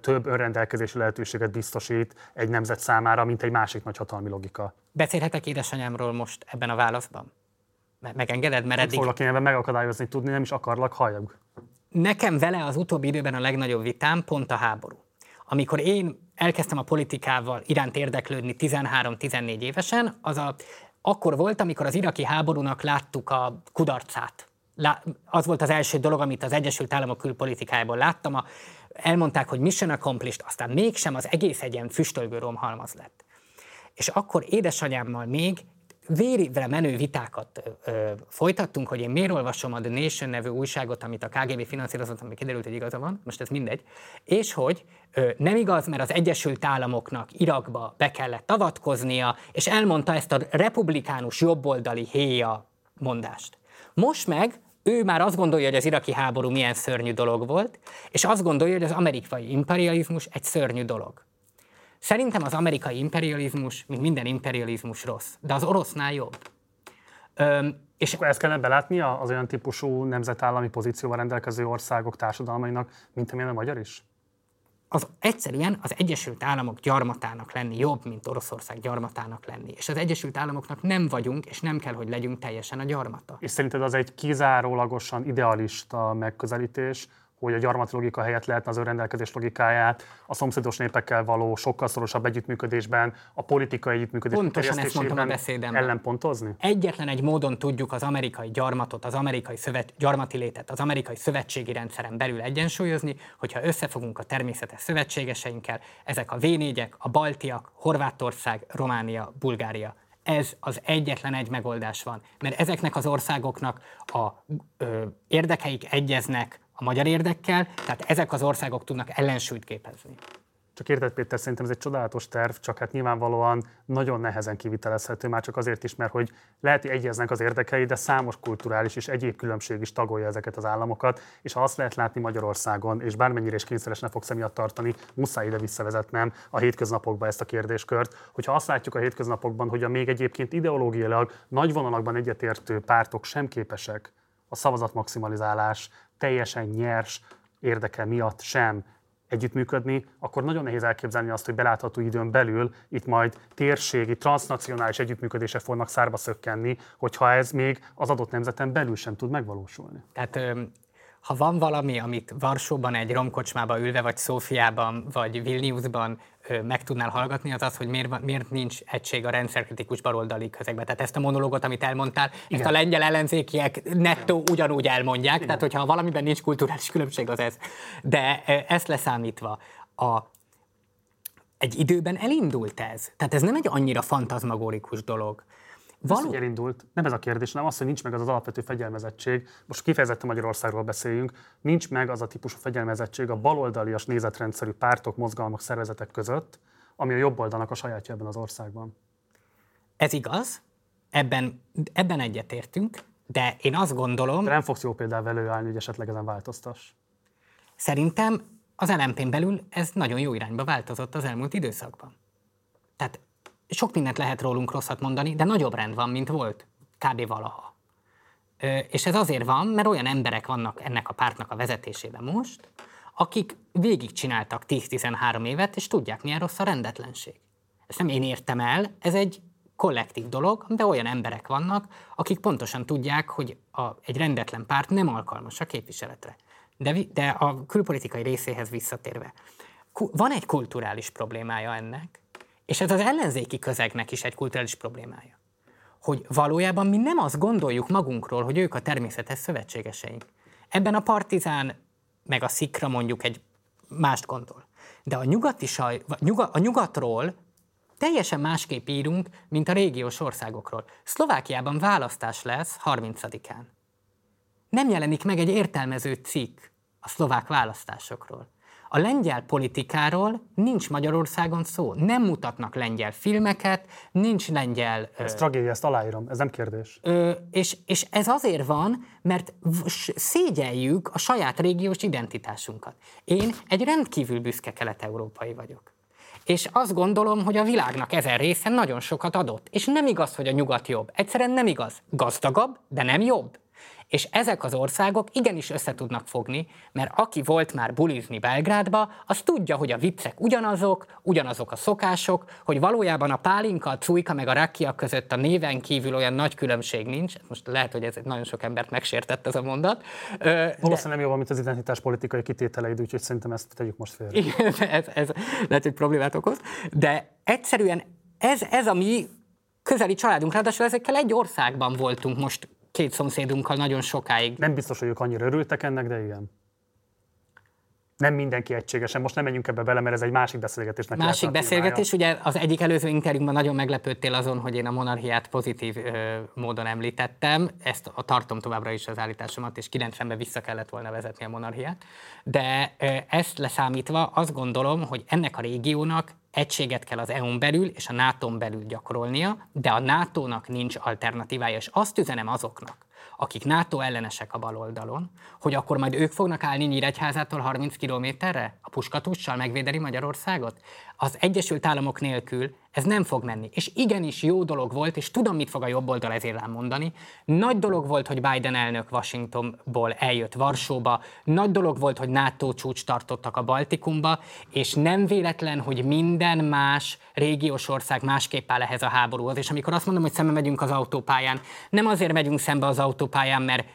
több önrendelkezési lehetőséget biztosít egy nemzet számára, mint egy másik nagyhatalmi logika. Beszélhetek édesanyámról most ebben a válaszban? Megengeded, mert eddig... Nem foglak én ebben megakadályozni tudni, nem is akarlak, halljak. Nekem vele az utóbbi időben a legnagyobb vitám pont a háború. Amikor én elkezdtem a politikával iránt érdeklődni 13-14 évesen, akkor volt, amikor az iraki háborúnak láttuk a kudarcát. Az volt az első dolog, amit az Egyesült Államok külpolitikájából láttam. Elmondták, hogy mission accomplished, aztán mégsem, az egész egy ilyen füstölgő romhalmaz lett. És akkor édesanyámmal még vérre menő vitákat folytattunk, hogy én miért olvasom a The Nation nevű újságot, amit a KGB finanszírozott, ami kiderült, hogy igaza van, most ez mindegy, és hogy nem igaz, mert az Egyesült Államoknak Irakba be kellett avatkoznia, és elmondta ezt a republikánus jobboldali héja mondást. Most meg ő már azt gondolja, hogy az iraki háború milyen szörnyű dolog volt, és azt gondolja, hogy az amerikai imperializmus egy szörnyű dolog. Szerintem az amerikai imperializmus, mint minden imperializmus rossz, de az orosznál jobb. És akkor ezt kellene belátnia az olyan típusú nemzetállami pozícióval rendelkező országok társadalmainak, mint amilyen a magyar is? Egyszerűen az Egyesült Államok gyarmatának lenni jobb, mint Oroszország gyarmatának lenni. És az Egyesült Államoknak nem vagyunk, és nem kell, hogy legyünk teljesen a gyarmata. És szerinted az egy kizárólagosan idealista megközelítés, hogy a gyarmatlogika helyett lehetne az önrendelkezés logikáját a szomszédos népekkel való sokkal szorosabb együttműködésben, a politikai együttműködés terjesztésében ellenpontozni? Egyetlen egy módon tudjuk az amerikai gyarmatot, az amerikai gyarmati létet, az amerikai szövetségi rendszeren belül egyensúlyozni, hogyha összefogunk a természetes szövetségeseinkkel, ezek a V4-ek, a baltiak, Horvátország, Románia, Bulgária. Ez az egyetlen egy megoldás van, mert ezeknek az országoknak a érdekeik egyeznek a magyar érdekkel, tehát ezek az országok tudnak ellensúlyt képezni. Csak érted, Péter, szerintem ez egy csodálatos terv, csak hát nyilvánvalóan nagyon nehezen kivitelezhető, már csak azért is, mert hogy lehet, hogy egyeznek az érdekei, de számos kulturális és egyéb különbség is tagolja ezeket az államokat, és ha azt lehet látni Magyarországon, és bármennyire is kényszeresnek fogsz emiatt tartani, muszáj ide visszavezetnem a hétköznapokba ezt a kérdéskört, hogyha azt látjuk a hétköznapokban, hogy a még egyébként ideológiailag nagy vonalakban egyetértő pártok sem képesek a szavazatmaximalizálás teljesen nyers érdeke miatt sem együttműködni, akkor nagyon nehéz elképzelni azt, hogy belátható időn belül itt majd térségi, transznacionális együttműködések fognak szárba szökkenni, hogyha ez még az adott nemzeten belül sem tud megvalósulni. Tehát ha van valami, amit Varsóban egy romkocsmába ülve, vagy Szófiában, vagy Vilniusban meg tudnál hallgatni, az az, hogy miért nincs egység a rendszerkritikus baloldali közegben. Tehát ezt a monológot, amit elmondtál, igen, ezt a lengyel ellenzékiek nettó ugyanúgy elmondják, igen, tehát hogyha valamiben nincs kulturális különbség, az ez. De ezt leszámítva, egy időben elindult ez. Tehát ez nem egy annyira fantazmagórikus dolog. Az, hogy elindult, nem ez a kérdés, hanem az, hogy nincs meg az alapvető fegyelmezettség. Most kifejezetten Magyarországról beszéljünk, nincs meg az a típusú fegyelmezettség a baloldalias nézetrendszerű pártok, mozgalmak, szervezetek között, ami a jobb oldalnak a sajátja ebben az országban. Ez igaz, ebben egyetértünk, de én azt gondolom... De nem fogsz jó példával előállni, hogy esetleg ezen változtass. Szerintem az LMP-n belül ez nagyon jó irányba változott az elmúlt időszakban. Tehát sok mindent lehet rólunk rosszat mondani, de nagyobb rend van, mint volt kb. Valaha. És ez azért van, mert olyan emberek vannak ennek a pártnak a vezetésében most, akik végigcsináltak 10-13 évet, és tudják, milyen rossz a rendetlenség. Ezt nem én értem el, ez egy kollektív dolog, de olyan emberek vannak, akik pontosan tudják, hogy egy rendetlen párt nem alkalmas a képviseletre. De a külpolitikai részéhez visszatérve. Van egy kulturális problémája ennek, és ez az ellenzéki közegnek is egy kulturális problémája. Hogy valójában mi nem azt gondoljuk magunkról, hogy ők a természetes szövetségeseink. Ebben a Partizán, meg a Szikra mondjuk egy mást gondol. De a nyugatról teljesen másképp írunk, mint a régiós országokról. Szlovákiában választás lesz 30-án. Nem jelenik meg egy értelmező cikk a szlovák választásokról. A lengyel politikáról nincs Magyarországon szó. Nem mutatnak lengyel filmeket, nincs lengyel... Ez tragédia, ezt aláírom, ez nem kérdés. És ez azért van, mert szégyeljük a saját régiós identitásunkat. Én egy rendkívül büszke kelet-európai vagyok. És azt gondolom, hogy a világnak ezen része nagyon sokat adott. És nem igaz, hogy a nyugat jobb. Egyszerűen nem igaz. Gazdagabb, de nem jobb. És ezek az országok igenis össze tudnak fogni, mert aki volt már bulizni Belgrádba, az tudja, hogy a viccek ugyanazok a szokások, hogy valójában a pálinka, a cujka meg a rakia között a néven kívül olyan nagy különbség nincs. Most lehet, hogy ez nagyon sok embert megsértett ez a mondat. Valószínűleg nem jó, mint az identitás politikai kitételeid, úgyhogy szerintem ezt tegyük most félre. Igen, ez lehet, hogy problémát okoz, de egyszerűen ez a mi közeli családunk, ráadásul ezekkel egy országban voltunk most, két szomszédunkkal nagyon sokáig. Nem biztos, hogy ők annyira örültek ennek, de igen. Nem mindenki egységesen, most nem menjünk ebbe bele, mert ez egy másik beszélgetésnek. Másik beszélgetés, ugye az egyik előző interjúmban nagyon meglepődtél azon, hogy én a monarchiát pozitív módon említettem, ezt tartom továbbra is az állításomat, és 90-ben vissza kellett volna vezetni a monarchiát, de ezt leszámítva azt gondolom, hogy ennek a régiónak egységet kell az EU-n belül és a NATO-n belül gyakorolnia, de a NATO-nak nincs alternatívája, és azt üzenem azoknak, akik NATO ellenesek a baloldalon, hogy akkor majd ők fognak állni Nyíregyházától 30 kilométerre? A puskatussal megvédeni Magyarországot? Az Egyesült Államok nélkül ez nem fog menni. És igenis jó dolog volt, és tudom, mit fog a jobb oldal ezért rám mondani. Nagy dolog volt, hogy Biden elnök Washingtonból eljött Varsóba, nagy dolog volt, hogy NATO csúcs tartottak a Baltikumba, és nem véletlen, hogy minden más régiós ország másképp áll ehhez a háborúhoz. És amikor azt mondom, hogy szembe megyünk az autópályán, nem azért megyünk szembe az autópályán, mert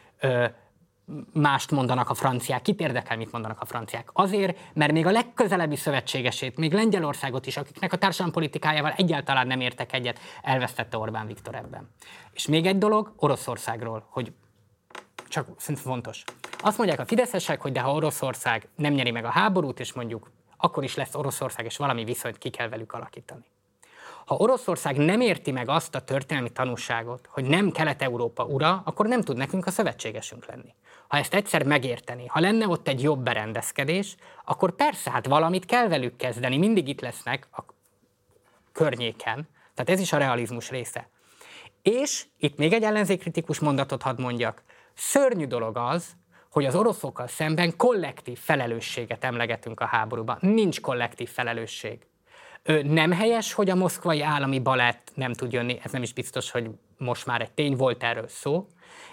mást mondanak a franciák. Kit érdekel, mit mondanak a franciák? Azért, mert még a legközelebbi szövetségesét, még Lengyelországot is, akiknek a társadalompolitikájával egyáltalán nem értek egyet, elvesztette Orbán Viktor ebben. És még egy dolog Oroszországról, hogy csak szerintem fontos. Azt mondják a fideszesek, hogy de ha Oroszország nem nyeri meg a háborút, és mondjuk akkor is lesz Oroszország, és valami viszonyt ki kell velük alakítani. Ha Oroszország nem érti meg azt a történelmi tanúságot, hogy nem Kelet-Európa ura, akkor nem tud nekünk a szövetségesünk lenni. Ha ezt egyszer megérteni, ha lenne ott egy jobb berendezkedés, akkor persze, hát valamit kell velük kezdeni, mindig itt lesznek a környéken. Tehát ez is a realizmus része. És itt még egy ellenzékkritikus mondatot hadd mondjak. Szörnyű dolog az, hogy az oroszokkal szemben kollektív felelősséget emlegetünk a háborúban. Nincs kollektív felelősség. Nem helyes, hogy a moszkvai állami balett nem tud jönni, ez nem is biztos, hogy most már egy tény, volt erről szó,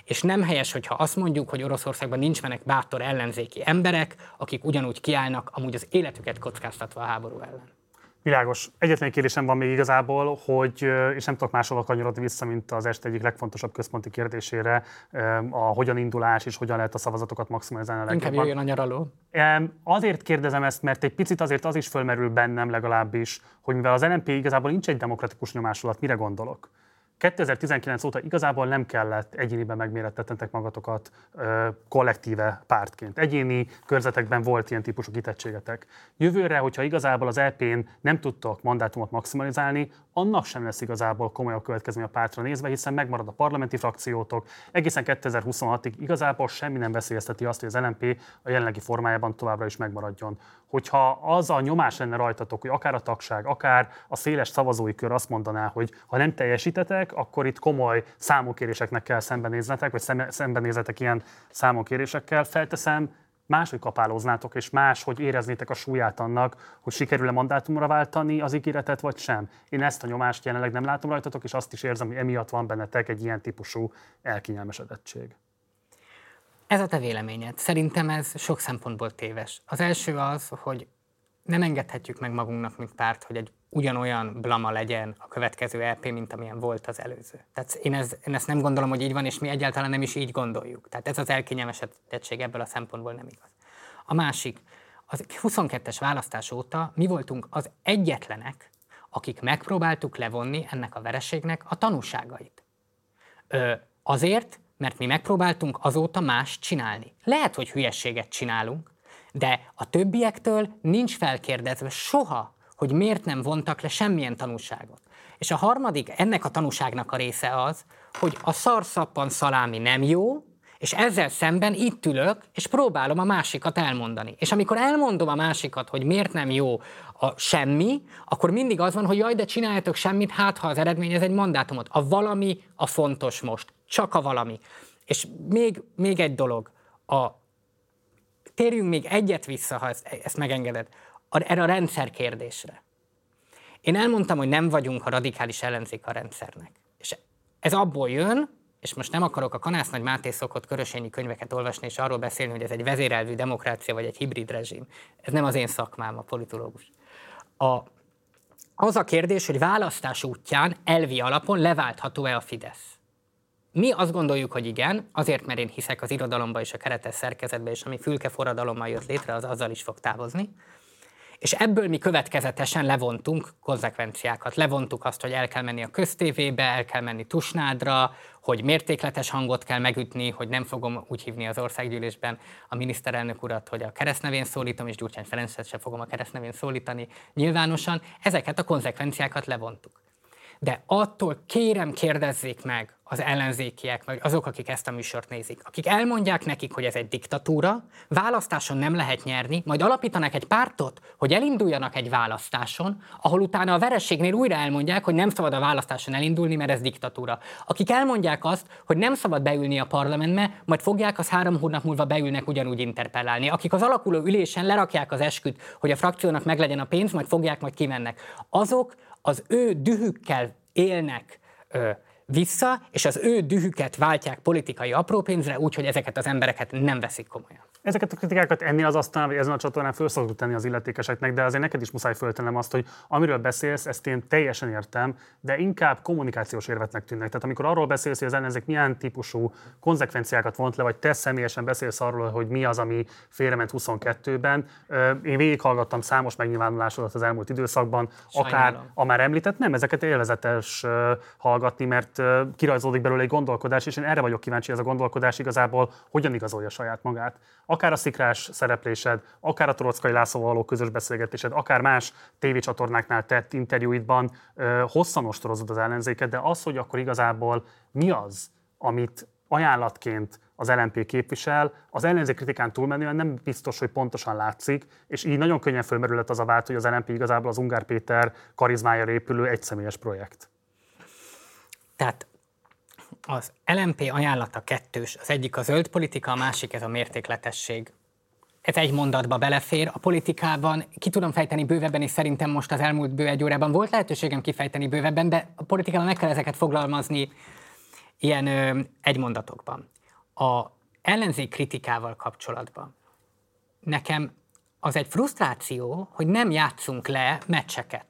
és nem helyes, hogyha azt mondjuk, hogy Oroszországban nincsenek bátor ellenzéki emberek, akik ugyanúgy kiállnak, amúgy az életüket kockáztatva a háború ellen. Világos. Egyetlen kérdésem van még igazából, hogy, és nem tudok máshova kanyarodni vissza, mint az este egyik legfontosabb központi kérdésére, a hogyan indulás és hogyan lehet a szavazatokat maximalizálni a legjobban. Inkább jöjjön a nyaraló. Azért kérdezem ezt, mert egy picit azért az is fölmerül bennem legalábbis, hogy mivel az LMP igazából nincs egy demokratikus nyomásulat, mire gondolok? 2019 óta igazából nem kellett egyéniben megmérettetetek magatokat kollektíve pártként. Egyéni körzetekben volt ilyen típusú kitettségetek. Jövőre, hogyha igazából az EP-n nem tudtok mandátumot maximalizálni, annak sem lesz igazából komolyabb következmény a pártra nézve, hiszen megmarad a parlamenti frakciótok. Egészen 2026-ig igazából semmi nem veszélyezteti azt, hogy az LMP a jelenlegi formájában továbbra is megmaradjon. Hogyha az a nyomás lenne rajtatok, hogy akár a tagság, akár a széles szavazói kör azt mondaná, hogy ha nem teljesítetek, akkor itt komoly számokéréseknek kell szembenéznetek, vagy szembenézetek ilyen számokérésekkel. Felteszem, máshogy kapálóznátok, és máshogy éreznétek a súlyát annak, hogy sikerül-e mandátumra váltani az ígéretet, vagy sem. Én ezt a nyomást jelenleg nem látom rajtatok, és azt is érzem, hogy emiatt van bennetek egy ilyen típusú elkényelmesedettség. Ez a te véleményed. Szerintem ez sok szempontból téves. Az első az, hogy nem engedhetjük meg magunknak, mint párt, hogy egy ugyanolyan blama legyen a következő LP, mint amilyen volt az előző. Tehát én ezt nem gondolom, hogy így van, és mi egyáltalán nem is így gondoljuk. Tehát ez az elkényelmesedettség ebből a szempontból nem igaz. A másik, az 22-es választás óta mi voltunk az egyetlenek, akik megpróbáltuk levonni ennek a vereségnek a tanúságait. Azért, mert mi megpróbáltunk azóta mást csinálni. Lehet, hogy hülyességet csinálunk, de a többiektől nincs felkérdezve soha, hogy miért nem vontak le semmilyen tanúságot. És a harmadik, ennek a tanúságnak a része az, hogy a szarszappan szalámi nem jó, és ezzel szemben itt ülök, és próbálom a másikat elmondani. És amikor elmondom a másikat, hogy miért nem jó a semmi, akkor mindig az van, hogy jaj, de csináljátok semmit, hát ha az eredmény ez egy mandátumot. A valami a fontos most. Csak a valami. És még egy dolog. Térjünk még egyet vissza, ha ezt megengeded, erre a rendszer kérdésre. Én elmondtam, hogy nem vagyunk a radikális ellenzék a rendszernek. És ez abból jön, és most nem akarok a Kanász Nagy Máté szokott körösényi könyveket olvasni, és arról beszélni, hogy ez egy vezérelvű demokrácia, vagy egy hibrid rezsim. Ez nem az én szakmám, a politológus. Az a kérdés, hogy választás útján elvi alapon leváltható-e a Fidesz? Mi azt gondoljuk, hogy igen, azért, mert én hiszek az irodalomba és a keretes szerkezetbe, és ami fülkeforradalommal jött létre, az azzal is fog távozni. És ebből mi következetesen levontunk konzekvenciákat. Levontuk azt, hogy el kell menni a köztévébe, el kell menni Tusnádra, hogy mértékletes hangot kell megütni, hogy nem fogom úgy hívni az országgyűlésben a miniszterelnök urat, hogy a keresztnevén szólítom, és Gyurcsány Ferencet sem fogom a keresztnevén szólítani nyilvánosan. Ezeket a konzekvenciákat levontuk. De attól kérem, kérdezzék meg az ellenzékiek, vagy azok, akik ezt a műsort nézik, akik elmondják nekik, hogy ez egy diktatúra, választáson nem lehet nyerni, majd alapítanak egy pártot, hogy elinduljanak egy választáson, ahol utána a vereségnél újra elmondják, hogy nem szabad a választáson elindulni, mert ez diktatúra. Akik elmondják azt, hogy nem szabad beülni a parlamentbe, majd fogják, az 3 hónap múlva beülnek ugyanúgy interpellálni. Akik az alakuló ülésen lerakják az esküt, hogy a frakciónak meglegyen a pénz, majd fogják, majd kimennek. Azok az ő dühükkel élnek vissza, és az ő dühüket váltják politikai aprópénzre, úgyhogy ezeket az embereket nem veszik komolyan. Ezeket a kritikákat ennél az asztalán, vagy ezen a csatornán föl szoktuk tenni az illetékeseknek, de azért neked is muszáj föltennem azt, hogy amiről beszélsz, ezt én teljesen értem, de inkább kommunikációs érvetnek tűnnek. Tehát amikor arról beszélsz, hogy az ellenzék milyen típusú konzekvenciákat vont le, vagy te személyesen beszélsz arról, hogy mi az, ami félrement 22-ben. Én végighallgattam számos megnyilvánulásodat az elmúlt időszakban, akár a már említett, nem ezeket élvezetes hallgatni, mert kirajzolódik belőle egy gondolkodás, és én erre vagyok kíváncsi, ez a gondolkodás igazából hogyan igazolja saját magát. Akár a szikrás szereplésed, akár a Torockai Lászlóval való közös beszélgetésed, akár más tévécsatornáknál tett interjúidban hosszan ostorozod az ellenzéket, de az, hogy akkor igazából mi az, amit ajánlatként az LMP képvisel, az ellenzék kritikán túlmenően nem biztos, hogy pontosan látszik, és így nagyon könnyen fölmerülhet az a vált, hogy az LMP igazából az Ungár Péter karizmájára épülő egyszemélyes projekt. Tehát az LMP ajánlata kettős, az egyik a zöld politika, a másik ez a mértékletesség. Ez egy mondatba belefér, a politikában ki tudom fejteni bővebben, és szerintem most az elmúlt bő egy órában volt lehetőségem kifejteni bővebben, de a politikában meg kell ezeket foglalmazni ilyen egy mondatokban. A ellenzék kritikával kapcsolatban nekem az egy frusztráció, hogy nem játszunk le meccseket.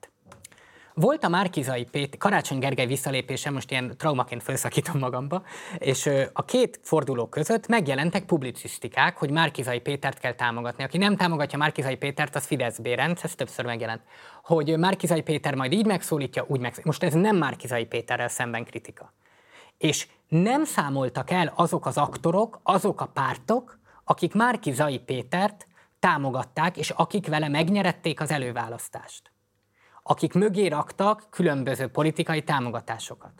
Volt a Márki-Zay Péter, Karácsony Gergely visszalépése, most ilyen traumaként felszakítom magamba, és a két forduló között megjelentek publicisztikák, hogy Márki-Zay Pétert kell támogatni. Aki nem támogatja Márki-Zay Pétert, az Fidesz Bérenc, ez többször megjelent. Hogy Márki-Zay Péter majd így megszólítja, úgy megszólítja. Most ez nem Márki-Zay Péterrel szemben kritika. És nem számoltak el azok az aktorok, azok a pártok, akik Márki-Zay Pétert támogatták, és akik vele megnyerették az előválasztást, akik mögé raktak különböző politikai támogatásokat.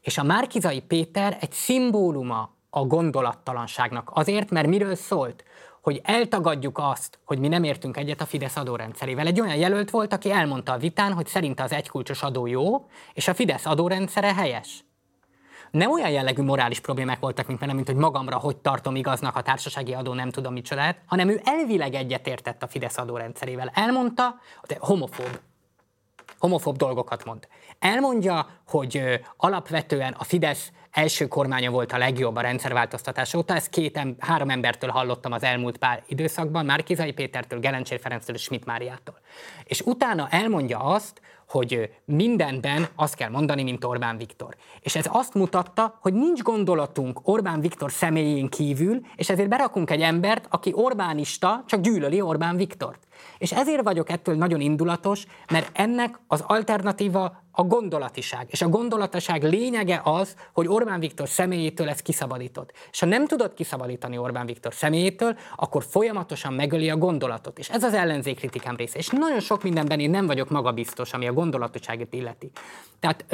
És a Márki-Zay Péter egy szimbóluma a gondolattalanságnak azért, mert miről szólt? Hogy eltagadjuk azt, hogy mi nem értünk egyet a Fidesz adórendszerével. Egy olyan jelölt volt, aki elmondta a vitán, hogy szerinte az egykulcsos adó jó, és a Fidesz adórendszere helyes. nem olyan jellegű morális problémák voltak, mint velem, mint hogy magamra hogy tartom igaznak a társasági adó nem tudom micsodát, hanem ő elvileg egyetértett a Fidesz adórendszerével. Elmondta, de homofób dolgokat mond. Elmondja, hogy alapvetően a Fidesz első kormánya volt a legjobb a rendszerváltoztatás óta, ezt három embertől hallottam az elmúlt pár időszakban, Márki-Zay Pétertől, Gerencsér Ferenctől és Schmidt Máriától. És utána elmondja azt, hogy mindenben azt kell mondani, mint Orbán Viktor. És ez azt mutatta, hogy nincs gondolatunk Orbán Viktor személyén kívül, és ezért berakunk egy embert, aki orbánista, csak gyűlöli Orbán Viktort. És ezért vagyok ettől nagyon indulatos, mert ennek az alternatíva a gondolatiság. És a gondolatiság lényege az, hogy Orbán Viktor személyétől ezt kiszabadított. És ha nem tudod kiszabadítani Orbán Viktor személyétől, akkor folyamatosan megöli a gondolatot. És ez az ellenzék kritikám része. És nagyon sok mindenben én nem vagyok magabiztos, ami a gondolatiságot illeti. Tehát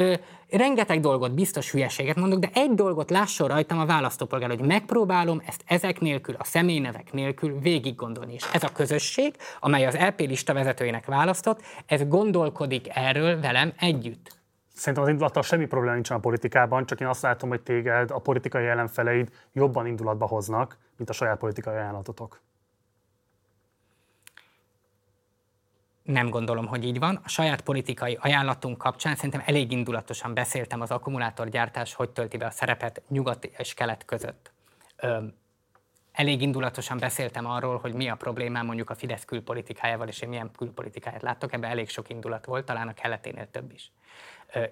rengeteg dolgot, biztos hülyeséget mondok, de egy dolgot lásson rajtam a választópolgár, hogy megpróbálom ezt ezek nélkül, a személynevek nélkül végig gondolni. És ez a közösség, amely az LP lista vezetőjének választott, ez gondolkodik erről velem együtt. Szerintem az indulattal semmi probléma nincsen a politikában, csak én azt látom, hogy téged a politikai ellenfeleid jobban indulatba hoznak, mint a saját politikai ajánlatotok. Nem gondolom, hogy így van. A saját politikai ajánlatunk kapcsán szerintem elég indulatosan beszéltem az akkumulátorgyártás, hogy tölti be a szerepet nyugat és kelet között. Elég indulatosan beszéltem arról, hogy mi a problémám mondjuk a Fidesz külpolitikájával, és én milyen külpolitikáját láttok, ebben elég sok indulat volt, talán a keleténél több is.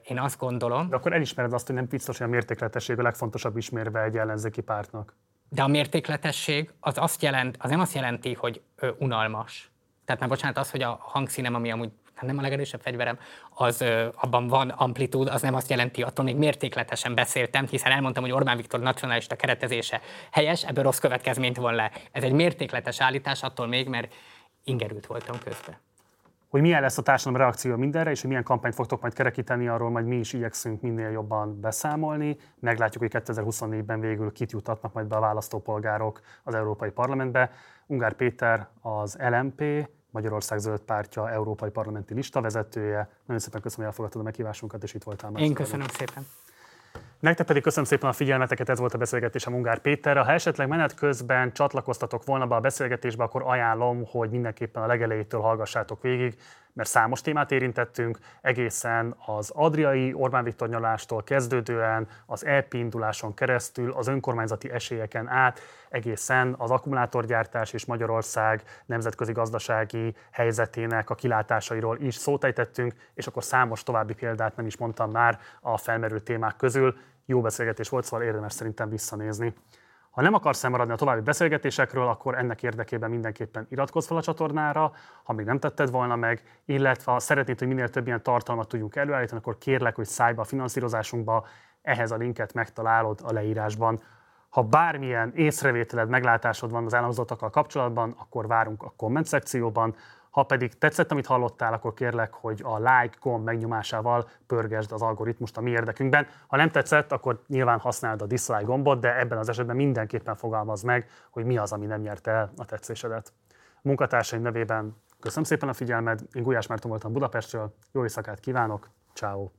Én azt gondolom... De akkor elismered azt, hogy nem biztos, hogy a mértékletesség a legfontosabb ismérve egy ellenzéki pártnak. De a mértékletesség az nem azt jelenti, hogy unalmas. Tehát már bocsánat, az, hogy a hangszínem, ami amúgy nem a legerősebb fegyverem, az abban van amplitúd, az nem azt jelenti, attól még mértékletesen beszéltem, hiszen elmondtam, hogy Orbán Viktor nacionalista keretezése helyes, ebből rossz következményt von le. Ez egy mértékletes állítás, attól még, mert ingerült voltam közben. Hogy milyen lesz a társadalom reakció mindenre, és hogy milyen kampányt fogtok majd kerekíteni, arról majd mi is igyekszünk minél jobban beszámolni. Meglátjuk, hogy 2024-ben végül kit jutatnak majd be a választópolgárok az Európai Parlamentbe. Ungár Péter, az LMP, Magyarország Zöld Pártja európai parlamenti lista vezetője. Nagyon szépen köszönöm, hogy elfogadtad a meghívásunkat, és itt voltál. Én köszönöm szépen. Nektek pedig köszönöm szépen a figyelmeteket, ez volt a beszélgetésem Ungár Péterrel. Ha esetleg menet közben csatlakoztatok volna be a beszélgetésbe, akkor ajánlom, hogy mindenképpen a legelejétől hallgassátok végig, mert számos témát érintettünk, egészen az adriai Orbán Viktor nyalástól kezdődően, az EP induláson keresztül, az önkormányzati esélyeken át, egészen az akkumulátorgyártás és Magyarország nemzetközi gazdasági helyzetének a kilátásairól is szót ejtettünk, és akkor számos további példát nem is mondtam már a felmerő témák közül. Jó beszélgetés volt, szóval érdemes szerintem visszanézni. Ha nem akarsz maradni a további beszélgetésekről, akkor ennek érdekében mindenképpen iratkozz fel a csatornára, ha még nem tetted volna meg, illetve ha szeretnéd, hogy minél több ilyen tartalmat tudjunk előállítani, akkor kérlek, hogy szállj be a finanszírozásunkba, ehhez a linket megtalálod a leírásban. Ha bármilyen észrevételed, meglátásod van az elhangzottakkal kapcsolatban, akkor várunk a komment szekcióban. Ha pedig tetszett, amit hallottál, akkor kérlek, hogy a like gomb megnyomásával pörgesd az algoritmust a mi érdekünkben. Ha nem tetszett, akkor nyilván használd a dislike gombot, de ebben az esetben mindenképpen fogalmazd meg, hogy mi az, ami nem nyerte el a tetszésedet. Munkatársaim nevében köszönöm szépen a figyelmed, én Gulyás Márton voltam Budapestről, jó éjszakát kívánok, ciao.